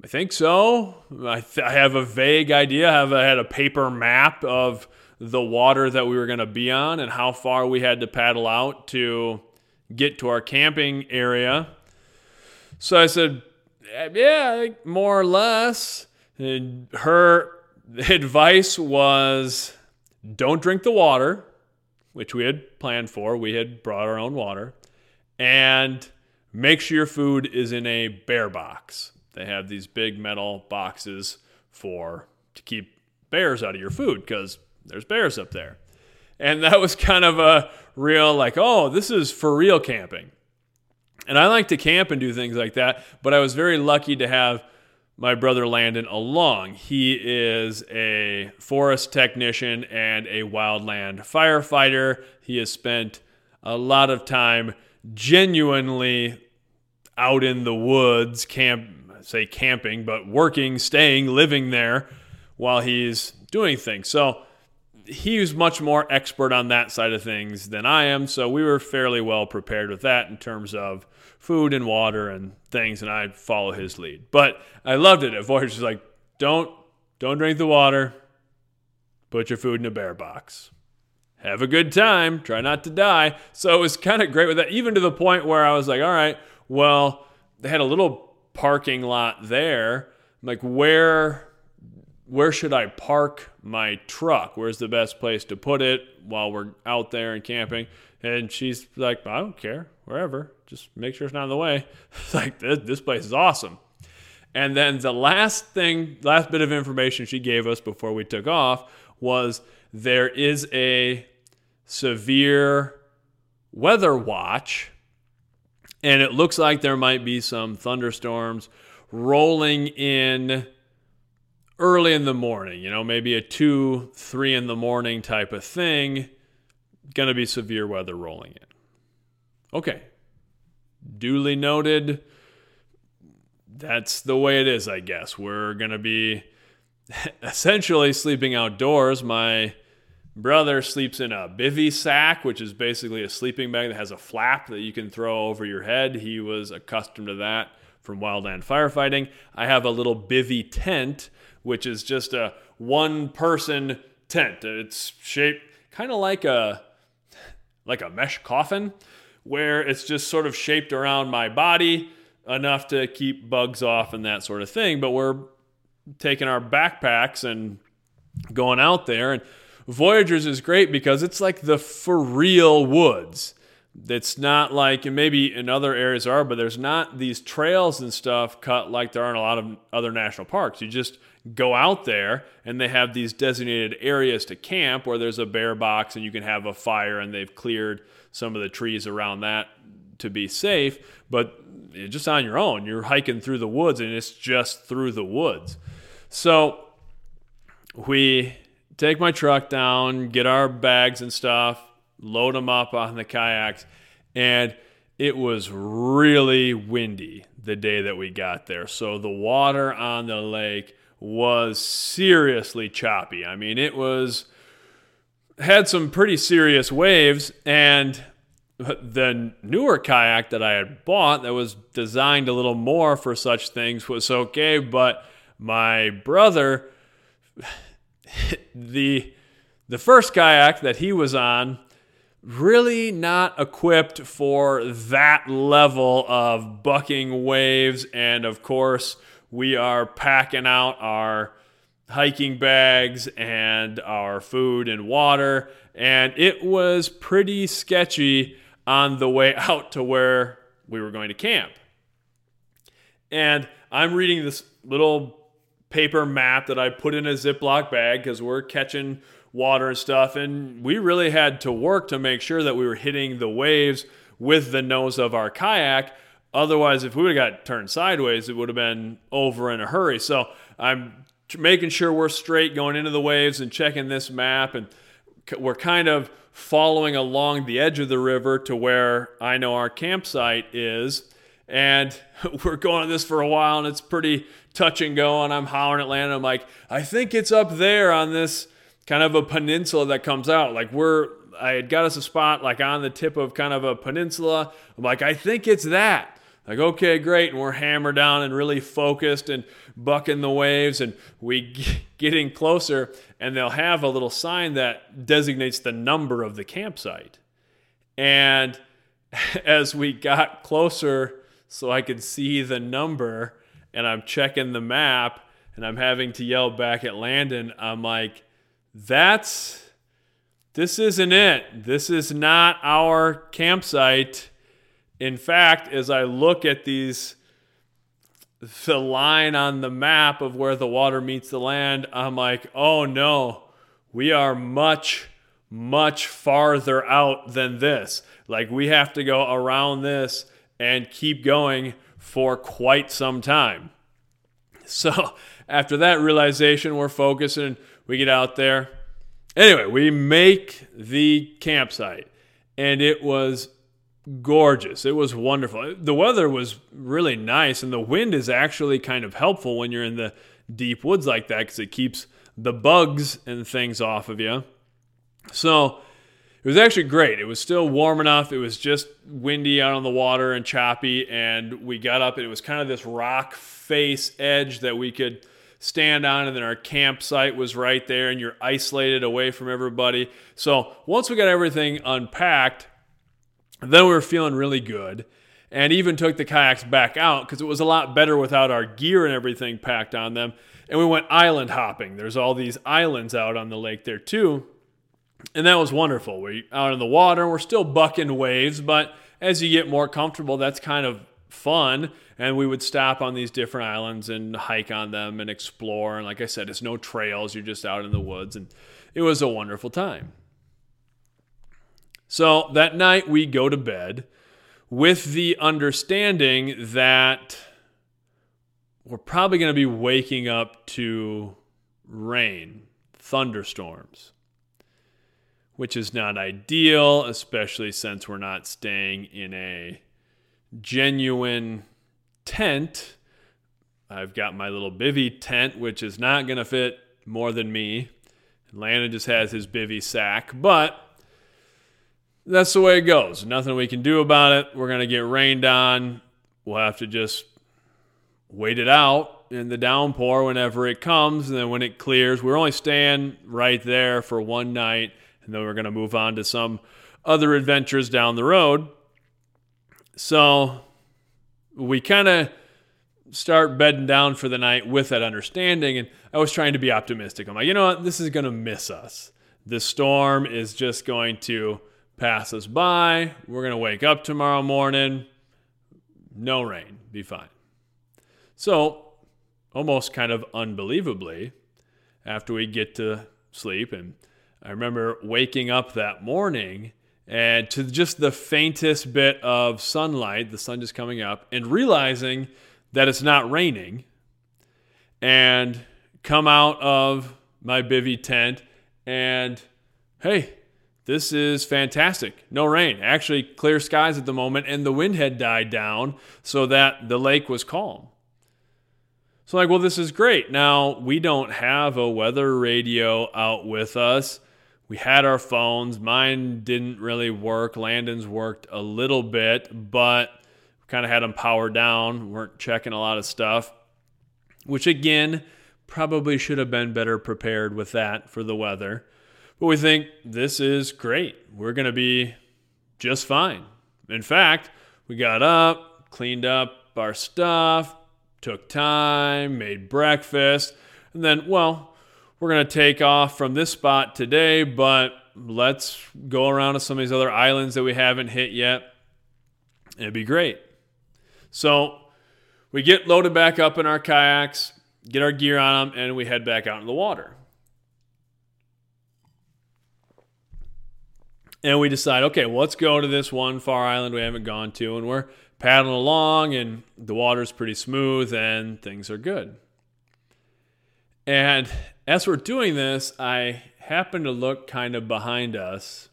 I think so. I have a vague idea. I had a paper map of the water that we were going to be on and how far we had to paddle out to get to our camping area. So I said, yeah, more or less. And her advice was, don't drink the water, which we had planned for. We had brought our own water. And make sure your food is in a bear box. They have these big metal boxes to keep bears out of your food because there's bears up there. And that was kind of a real this is for real camping. And I like to camp and do things like that, but I was very lucky to have my brother Landon along. He is a forest technician and a wildland firefighter. He has spent a lot of time genuinely out in the woods, camping, but working, staying, living there while he's doing things. So he was much more expert on that side of things than I am. So we were fairly well prepared with that in terms of food and water and things. And I follow his lead, but I loved it. At Voyage was like, don't drink the water, put your food in a bear box, have a good time, try not to die. So it was kind of great with that, even to the point where I was like, all right, well, they had a little parking lot there. I'm like, where should I park my truck? Where's the best place to put it while we're out there and camping? And she's like, I don't care, wherever, just make sure it's not in the way. It's like, this place is awesome. And then the last bit of information she gave us before we took off was there is a severe weather watch. And it looks like there might be some thunderstorms rolling in early in the morning, maybe a 2-3 in the morning type of thing. Going to be severe weather rolling in. Okay. Duly noted. That's the way it is, I guess. We're going to be essentially sleeping outdoors. My brother sleeps in a bivy sack, which is basically a sleeping bag that has a flap that you can throw over your head. He was accustomed to that from wildland firefighting. I have a little bivy tent, which is just a one-person tent. It's shaped kind of like a mesh coffin, where it's just sort of shaped around my body enough to keep bugs off and that sort of thing. But we're taking our backpacks and going out there, and Voyageurs is great because it's like the for real woods. It's not like, and maybe in other areas are, but there's not these trails and stuff cut like there are in a lot of other national parks. You just go out there and they have these designated areas to camp where there's a bear box and you can have a fire, and they've cleared some of the trees around that to be safe. But you're just on your own. You're hiking through the woods, and it's just through the woods. So we take my truck down, get our bags and stuff, load them up on the kayaks. And it was really windy the day that we got there. So the water on the lake was seriously choppy. I mean, it had some pretty serious waves. And the newer kayak that I had bought that was designed a little more for such things was okay. But my brother... The first kayak that he was on, really not equipped for that level of bucking waves. And of course, we are packing out our hiking bags and our food and water. And it was pretty sketchy on the way out to where we were going to camp. And I'm reading this little paper map that I put in a Ziploc bag because we're catching water and stuff. And we really had to work to make sure that we were hitting the waves with the nose of our kayak. Otherwise, if we would have got turned sideways, it would have been over in a hurry. So I'm making sure we're straight going into the waves and checking this map. And we're kind of following along the edge of the river to where I know our campsite is. And we're going to this for a while, and it's pretty touch and go. And I'm hollering at Landon. I'm like, I think it's up there on this kind of a peninsula that comes out. Like I had got us a spot like on the tip of kind of a peninsula. I'm like, I think it's that. Like, okay, great. And we're hammered down and really focused and bucking the waves. And we getting closer, and they'll have a little sign that designates the number of the campsite. And as we got closer, so I could see the number, and I'm checking the map, and I'm having to yell back at Landon. I'm like, this isn't it. This is not our campsite. In fact, as I look at the line on the map of where the water meets the land, I'm like, oh no, we are much, much farther out than this. Like, we have to go around this and keep going for quite some time. So after that realization, we're focusing, we get out there. Anyway, we make the campsite, and it was gorgeous. It was wonderful. The weather was really nice, and the wind is actually kind of helpful when you're in the deep woods like that, because it keeps the bugs and things off of you. So it was actually great. It was still warm enough. It was just windy out on the water and choppy, and we got up, and it was kind of this rock face edge that we could stand on, and then our campsite was right there, and you're isolated away from everybody. So once we got everything unpacked, then we were feeling really good, and even took the kayaks back out because it was a lot better without our gear and everything packed on them. And we went island hopping. There's all these islands out on the lake there too. And that was wonderful. We're out in the water, and we're still bucking waves, but as you get more comfortable, that's kind of fun. And we would stop on these different islands and hike on them and explore. And like I said, it's no trails. You're just out in the woods, and it was a wonderful time. So that night we go to bed with the understanding that we're probably going to be waking up to rain, thunderstorms, which is not ideal, especially since we're not staying in a genuine tent. I've got my little bivy tent, which is not going to fit more than me. Landon just has his bivy sack, but that's the way it goes. Nothing we can do about it. We're going to get rained on. We'll have to just wait it out in the downpour whenever it comes, and then when it clears, we're only staying right there for one night. And then we're going to move on to some other adventures down the road. So we kind of start bedding down for the night with that understanding. And I was trying to be optimistic. I'm like, you know what? This is going to miss us. This storm is just going to pass us by. We're going to wake up tomorrow morning. No rain. Be fine. So almost kind of unbelievably, after we get to sleep, and I remember waking up that morning and to just the faintest bit of sunlight, the sun just coming up, and realizing that it's not raining, and come out of my bivy tent and, hey, this is fantastic. No rain. Actually, clear skies at the moment, and the wind had died down so that the lake was calm. So like, well, this is great. Now, we don't have a weather radio out with us. We had our phones. Mine didn't really work. Landon's worked a little bit, but kind of had them powered down. Weren't checking a lot of stuff, which again, probably should have been better prepared with that for the weather. But we think this is great. We're going to be just fine. In fact, we got up, cleaned up our stuff, took time, made breakfast, and then, well, we're going to take off from this spot today, but let's go around to some of these other islands that we haven't hit yet. It'd be great. So we get loaded back up in our kayaks, get our gear on them, and we head back out into the water. And we decide, okay, well, let's go to this one far island we haven't gone to, and we're paddling along, and the water's pretty smooth, and things are good. And As we're doing this, I happen to look kind of behind us,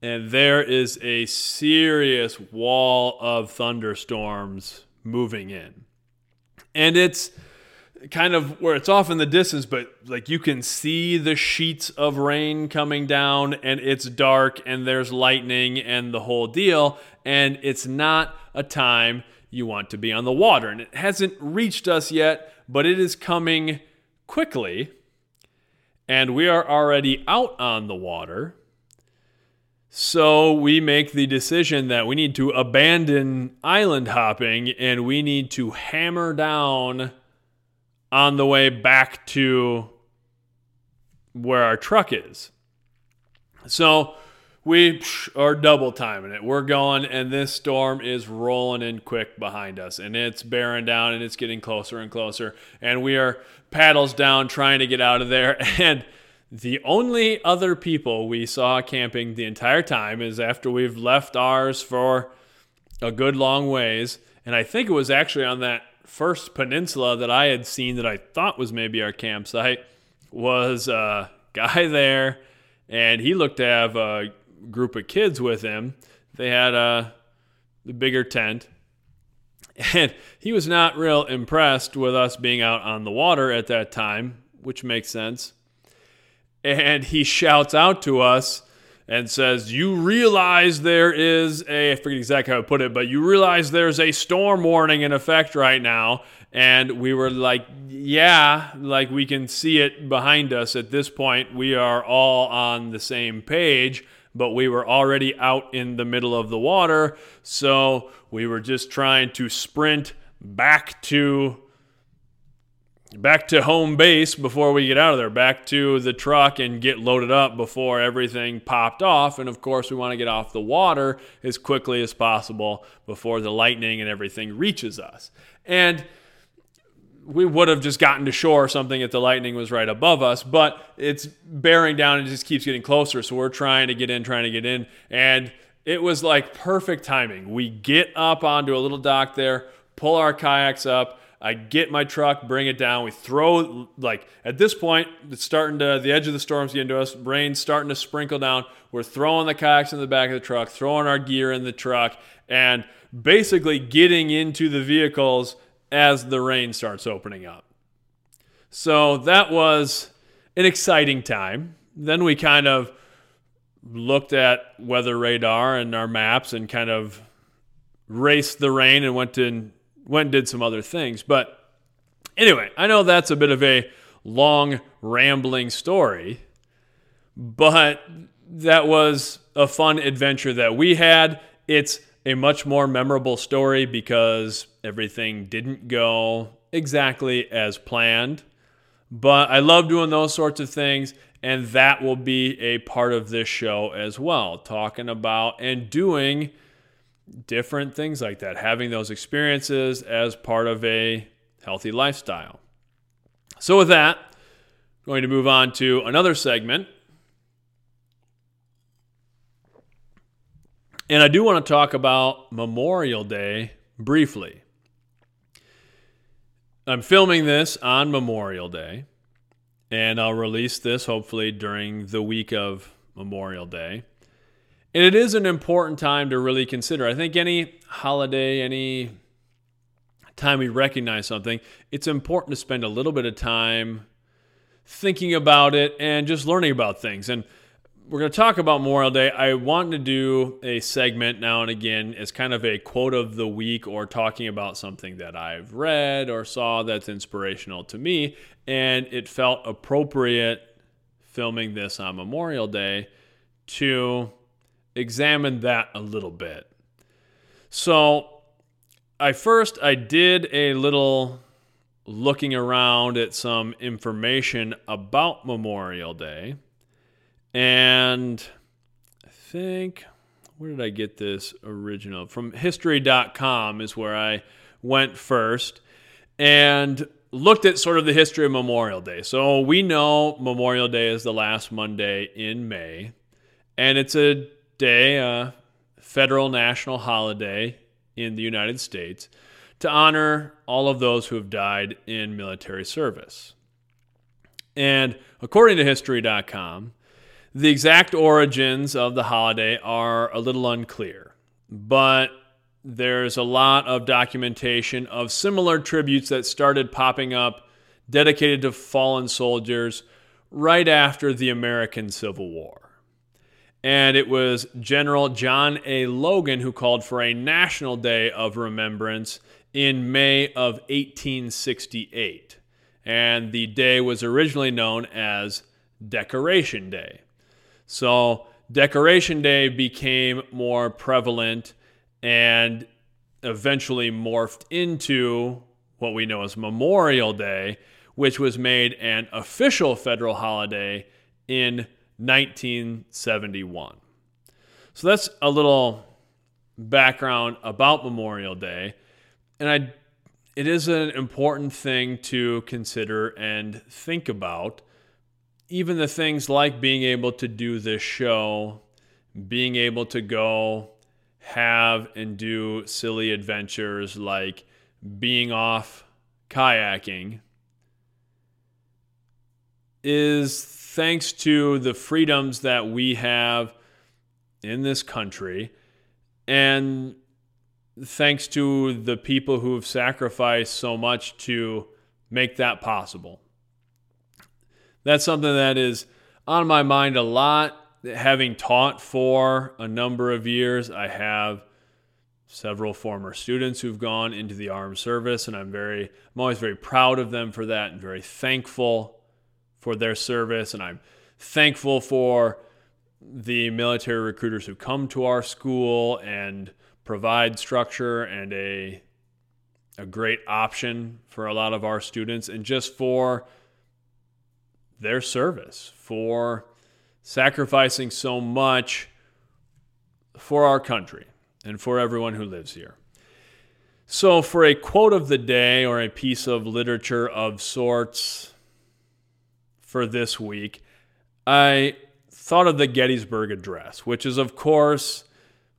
and there is a serious wall of thunderstorms moving in. And it's kind of where it's off in the distance, but like you can see the sheets of rain coming down, and it's dark, and there's lightning and the whole deal, and it's not a time you want to be on the water. And it hasn't reached us yet, but it is coming quickly, and we are already out on the water. So we make the decision that we need to abandon island hopping and we need to hammer down on the way back to where our truck is. So we are double timing it. We're going, and this storm is rolling in quick behind us, and it's bearing down, and it's getting closer and closer, and we are paddles down trying to get out of there. And the only other people we saw camping the entire time is after we've left ours for a good long ways, and I think it was actually on that first peninsula that I had seen that I thought was maybe our campsite, was a guy there, and he looked to have a group of kids with him. They had the bigger tent, and he was not real impressed with us being out on the water at that time, which makes sense. And he shouts out to us and says, "You realize there is a," I forget exactly how I put it, but "you realize there's a storm warning in effect right now." And we were like, yeah, like we can see it behind us at this point. We are all on the same page. But we were already out in the middle of the water, so we were just trying to sprint back to home base before we get out of there, back to the truck and get loaded up before everything popped off. And of course, we want to get off the water as quickly as possible before the lightning and everything reaches us. And we would have just gotten to shore or something if the lightning was right above us, but it's bearing down and it just keeps getting closer. So we're trying to get in. And it was like perfect timing. We get up onto a little dock there, pull our kayaks up. I get my truck, bring it down. We throw, like at this point, it's starting to, the edge of the storm's getting to us. Rain's starting to sprinkle down. We're throwing the kayaks in the back of the truck, throwing our gear in the truck, and basically getting into the vehicles as the rain starts opening up. So that was an exciting time. Then we kind of looked at weather radar and our maps and kind of raced the rain and went and did some other things. But anyway, I know that's a bit of a long, rambling story, but that was a fun adventure that we had. It's a much more memorable story because everything didn't go exactly as planned. But I love doing those sorts of things, and that will be a part of this show as well, talking about and doing different things like that, having those experiences as part of a healthy lifestyle. So with that, I'm going to move on to another segment. And I do want to talk about Memorial Day briefly. I'm filming this on Memorial Day, and I'll release this hopefully during the week of Memorial Day. And it is an important time to really consider. I think any holiday, any time we recognize something, it's important to spend a little bit of time thinking about it and just learning about things. And we're going to talk about Memorial Day. I want to do a segment now and again as kind of a quote of the week, or talking about something that I've read or saw that's inspirational to me. And it felt appropriate filming this on Memorial Day to examine that a little bit. So I did a little looking around at some information about Memorial Day. And I think, where did I get this original? From history.com is where I went first and looked at sort of the history of Memorial Day. So we know Memorial Day is the last Monday in May, and it's a day, a federal national holiday in the United States, to honor all of those who have died in military service. And according to history.com, the exact origins of the holiday are a little unclear, but there's a lot of documentation of similar tributes that started popping up dedicated to fallen soldiers right after the American Civil War. And it was General John A. Logan who called for a National Day of Remembrance in May of 1868. And the day was originally known as Decoration Day. So Decoration Day became more prevalent and eventually morphed into what we know as Memorial Day, which was made an official federal holiday in 1971. So that's a little background about Memorial Day. And it is an important thing to consider and think about. Even the things like being able to do this show, being able to go have and do silly adventures like being off kayaking is thanks to the freedoms that we have in this country and thanks to the people who have sacrificed so much to make that possible. That's something that is on my mind a lot. Having taught for a number of years, I have several former students who've gone into the armed service, and I'm always very proud of them for that and very thankful for their service. And I'm thankful for the military recruiters who come to our school and provide structure and a great option for a lot of our students, and just for their service, for sacrificing so much for our country and for everyone who lives here. So for a quote of the day or a piece of literature of sorts for this week, I thought of the Gettysburg Address, which is, of course,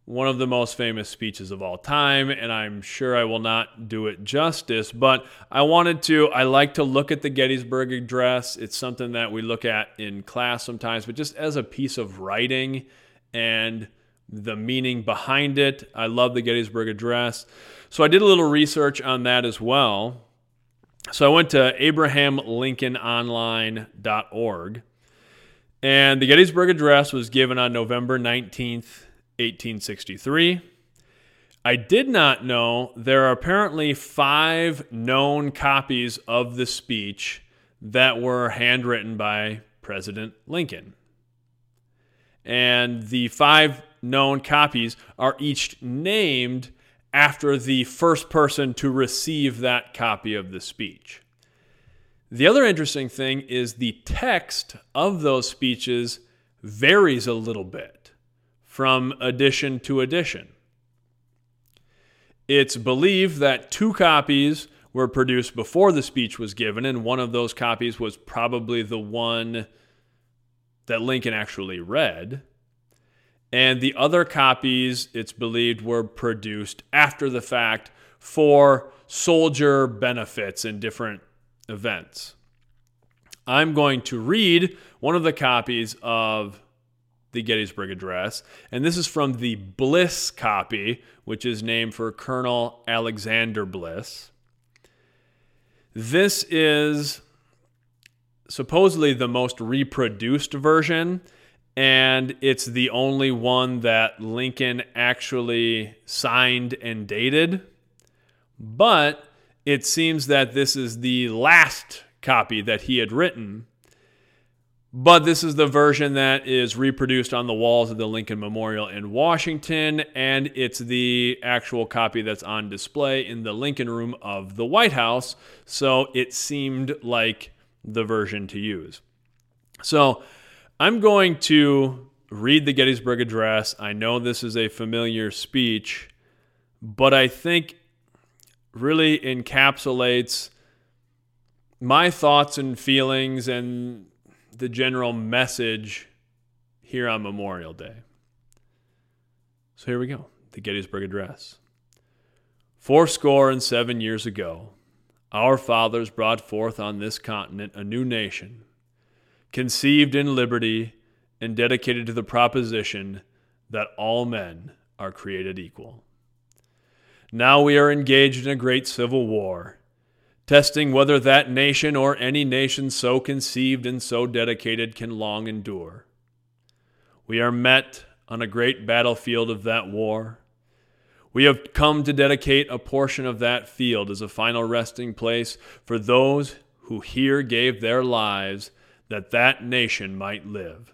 one of the most famous speeches of all time, and I'm sure I will not do it justice, but I like to look at the Gettysburg Address. It's something that we look at in class sometimes, but just as a piece of writing and the meaning behind it, I love the Gettysburg Address. So I did a little research on that as well. So I went to abrahamlincolnonline.org, and the Gettysburg Address was given on November 19th, 1863. I did not know there are apparently 5 known copies of the speech that were handwritten by President Lincoln. And the 5 known copies are each named after the first person to receive that copy of the speech. The other interesting thing is the text of those speeches varies a little bit from edition to edition. It's believed that 2 copies were produced before the speech was given, and one of those copies was probably the one that Lincoln actually read. And the other copies, it's believed, were produced after the fact for soldier benefits and different events. I'm going to read one of the copies of the Gettysburg Address, and this is from the Bliss copy, which is named for Colonel Alexander Bliss. This is supposedly the most reproduced version, and it's the only one that Lincoln actually signed and dated, but it seems that this is the last copy that he had written. But this is the version that is reproduced on the walls of the Lincoln Memorial in Washington, and it's the actual copy that's on display in the Lincoln Room of the White House, so it seemed like the version to use. So I'm going to read the Gettysburg Address. I know this is a familiar speech, but I think really encapsulates my thoughts and feelings and the general message here on Memorial Day. So here we go, the Gettysburg Address. 47 years ago, our fathers brought forth on this continent a new nation, conceived in liberty and dedicated to the proposition that all men are created equal. Now we are engaged in a great civil war, testing whether that nation or any nation so conceived and so dedicated can long endure. We are met on a great battlefield of that war. We have come to dedicate a portion of that field as a final resting place for those who here gave their lives that that nation might live.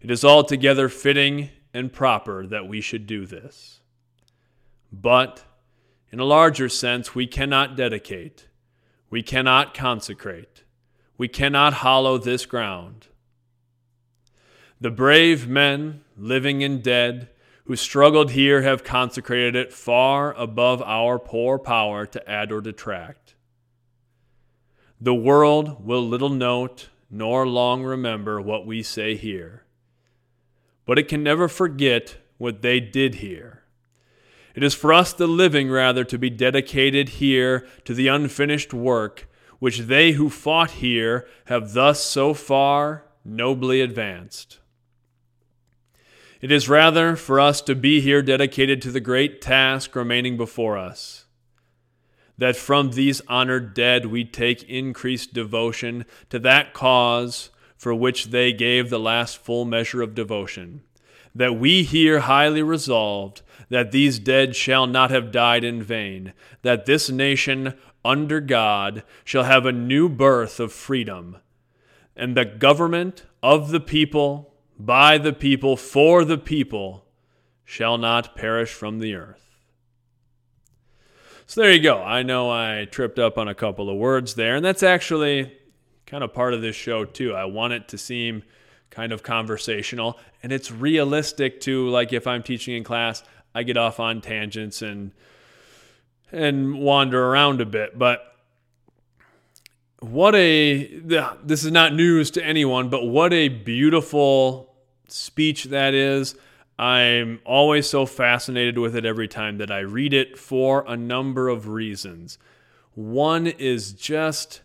It is altogether fitting and proper that we should do this. But in a larger sense, we cannot dedicate, we cannot consecrate, we cannot hallow this ground. The brave men, living and dead, who struggled here have consecrated it far above our poor power to add or detract. The world will little note nor long remember what we say here, but it can never forget what they did here. It is for us the living, rather, to be dedicated here to the unfinished work which they who fought here have thus so far nobly advanced. It is rather for us to be here dedicated to the great task remaining before us, that from these honored dead we take increased devotion to that cause for which they gave the last full measure of devotion, that we here highly resolved that these dead shall not have died in vain, that this nation under God shall have a new birth of freedom, and the government of the people, by the people, for the people, shall not perish from the earth. So there you go. I know I tripped up on a couple of words there, and that's actually kind of part of this show too. I want it to seem kind of conversational, and it's realistic too. Like if I'm teaching in class, I get off on tangents and wander around a bit, but this is not news to anyone, but what a beautiful speech that is. I'm always so fascinated with it every time that I read it for a number of reasons. One is just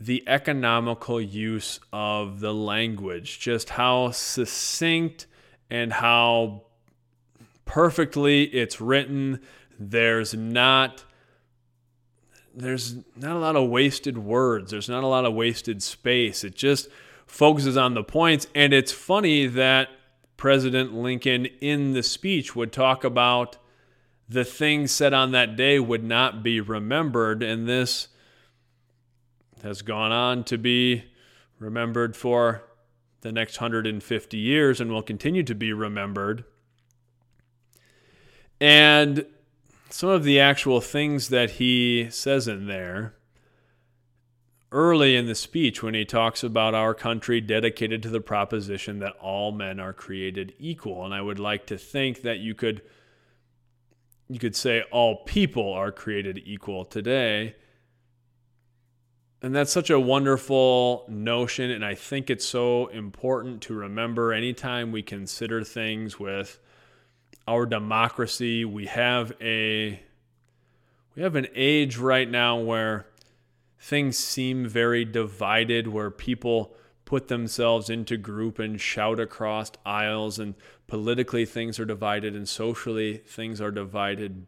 the economical use of the language, just how succinct and how perfectly it's written. There's not a lot of wasted words. There's not a lot of wasted space. It just focuses on the points. And it's funny that President Lincoln in the speech would talk about the things said on that day would not be remembered. And this has gone on to be remembered for the next 150 years and will continue to be remembered. And some of the actual things that he says in there, early in the speech when he talks about our country dedicated to the proposition that all men are created equal. And I would like to think that you could say all people are created equal today. And that's such a wonderful notion, and I think it's so important to remember anytime we consider things with our democracy. We have an age right now where things seem very divided, where people put themselves into group and shout across aisles, and politically things are divided and socially things are divided,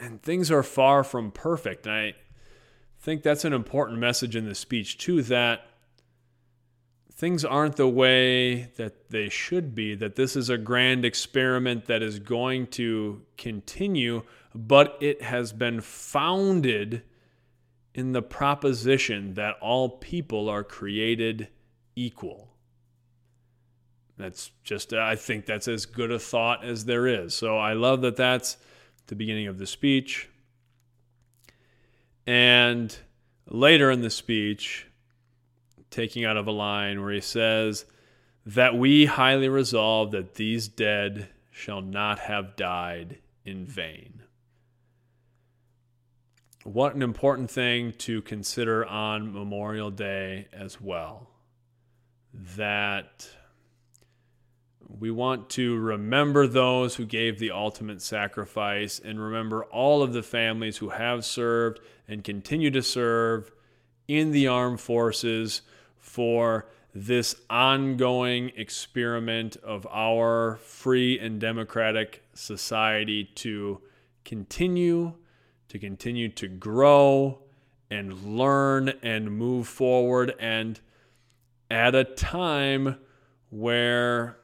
and things are far from perfect. And I think that's an important message in the speech too, that things aren't the way that they should be, that this is a grand experiment that is going to continue, but it has been founded in the proposition that all people are created equal. That's just, I think that's as good a thought as there is. So I love that that's the beginning of the speech. And later in the speech, taking out of a line where he says that we highly resolve that these dead shall not have died in vain. What an important thing to consider on Memorial Day as well, that we want to remember those who gave the ultimate sacrifice and remember all of the families who have served and continue to serve in the armed forces for this ongoing experiment of our free and democratic society to continue to grow and learn and move forward, and at a time where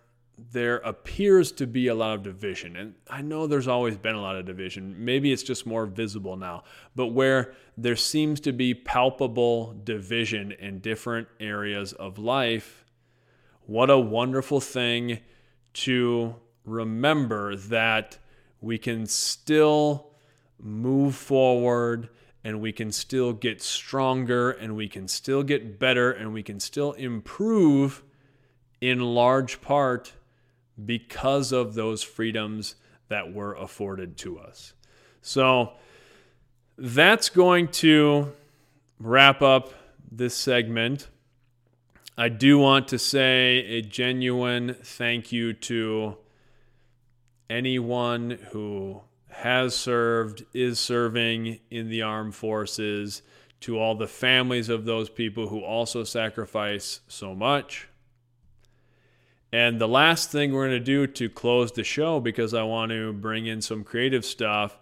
there appears to be a lot of division. And I know there's always been a lot of division. Maybe it's just more visible now. But where there seems to be palpable division in different areas of life, what a wonderful thing to remember that we can still move forward, and we can still get stronger, and we can still get better, and we can still improve in large part because of those freedoms that were afforded to us. So that's going to wrap up this segment. I do want to say a genuine thank you to anyone who has served, is serving in the armed forces, to all the families of those people who also sacrifice so much. And the last thing we're going to do to close the show, because I want to bring in some creative stuff,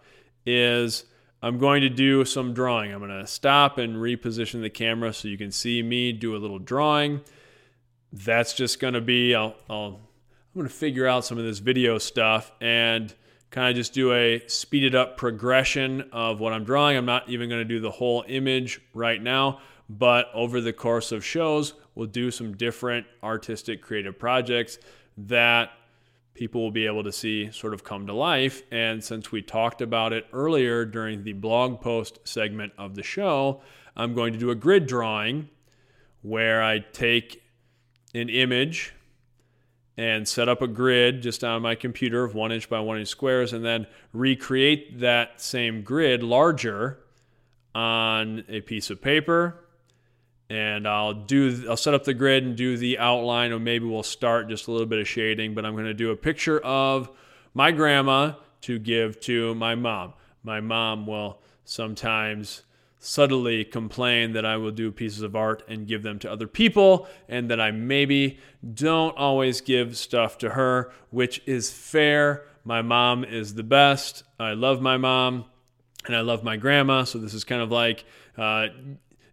is I'm going to do some drawing. I'm going to stop and reposition the camera so you can see me do a little drawing. That's just going to be, I'm going to figure out some of this video stuff and kind of just do a speeded up progression of what I'm drawing. I'm not even going to do the whole image right now, but over the course of shows, we'll do some different artistic creative projects that people will be able to see sort of come to life. And since we talked about it earlier during the blog post segment of the show, I'm going to do a grid drawing where I take an image and set up a grid just on my computer of 1-inch by 1-inch squares, and then recreate that same grid larger on a piece of paper. And I'll set up the grid and do the outline, or maybe we'll start just a little bit of shading, but I'm going to do a picture of my grandma to give to my mom. My mom will sometimes subtly complain that I will do pieces of art and give them to other people, and that I maybe don't always give stuff to her, which is fair. My mom is the best. I love my mom and I love my grandma. So this is kind of like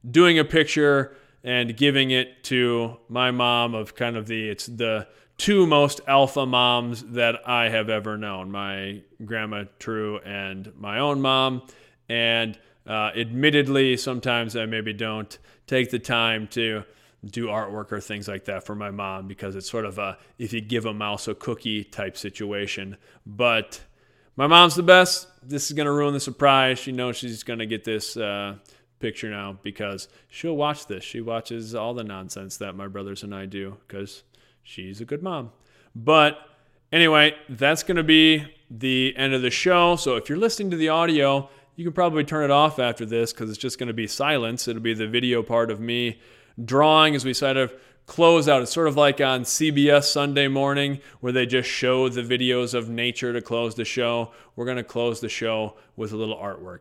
doing a picture and giving it to my mom of kind of it's the two most alpha moms that I have ever known, my grandma True and my own mom. And admittedly, sometimes I maybe don't take the time to do artwork or things like that for my mom, because it's sort of a if you give a mouse a cookie type situation. But my mom's the best. This is going to ruin the surprise. She knows she's going to get this picture now, because she'll watch this. She watches all the nonsense that my brothers and I do, because she's a good mom. But anyway, that's going to be the end of the show. So if you're listening to the audio, you can probably turn it off after this, because it's just going to be silence. It'll be the video part of me drawing as we sort of close out. It's sort of like on CBS Sunday morning, where they just show the videos of nature to close the show. We're going to close the show with a little artwork.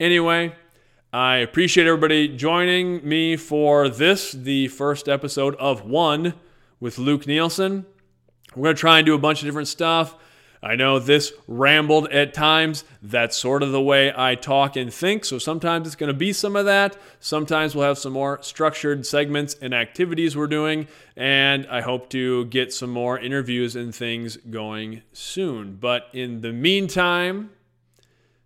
Anyway, I appreciate everybody joining me for this, the first episode of One with Luke Nielsen. We're going to try and do a bunch of different stuff. I know this rambled at times. That's sort of the way I talk and think. So sometimes it's going to be some of that. Sometimes we'll have some more structured segments and activities we're doing. And I hope to get some more interviews and things going soon. But in the meantime,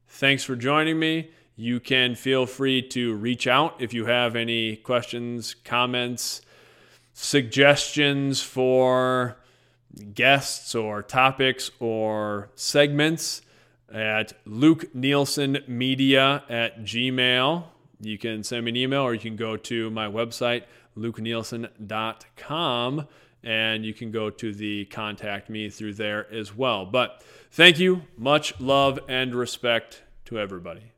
thanks for joining me. You can feel free to reach out if you have any questions, comments, suggestions for guests or topics or segments at LukeNielsenMedia@gmail.com. You can send me an email, or you can go to my website, LukeNielsen.com, and you can go to the contact me through there as well. But thank you. Much love and respect to everybody.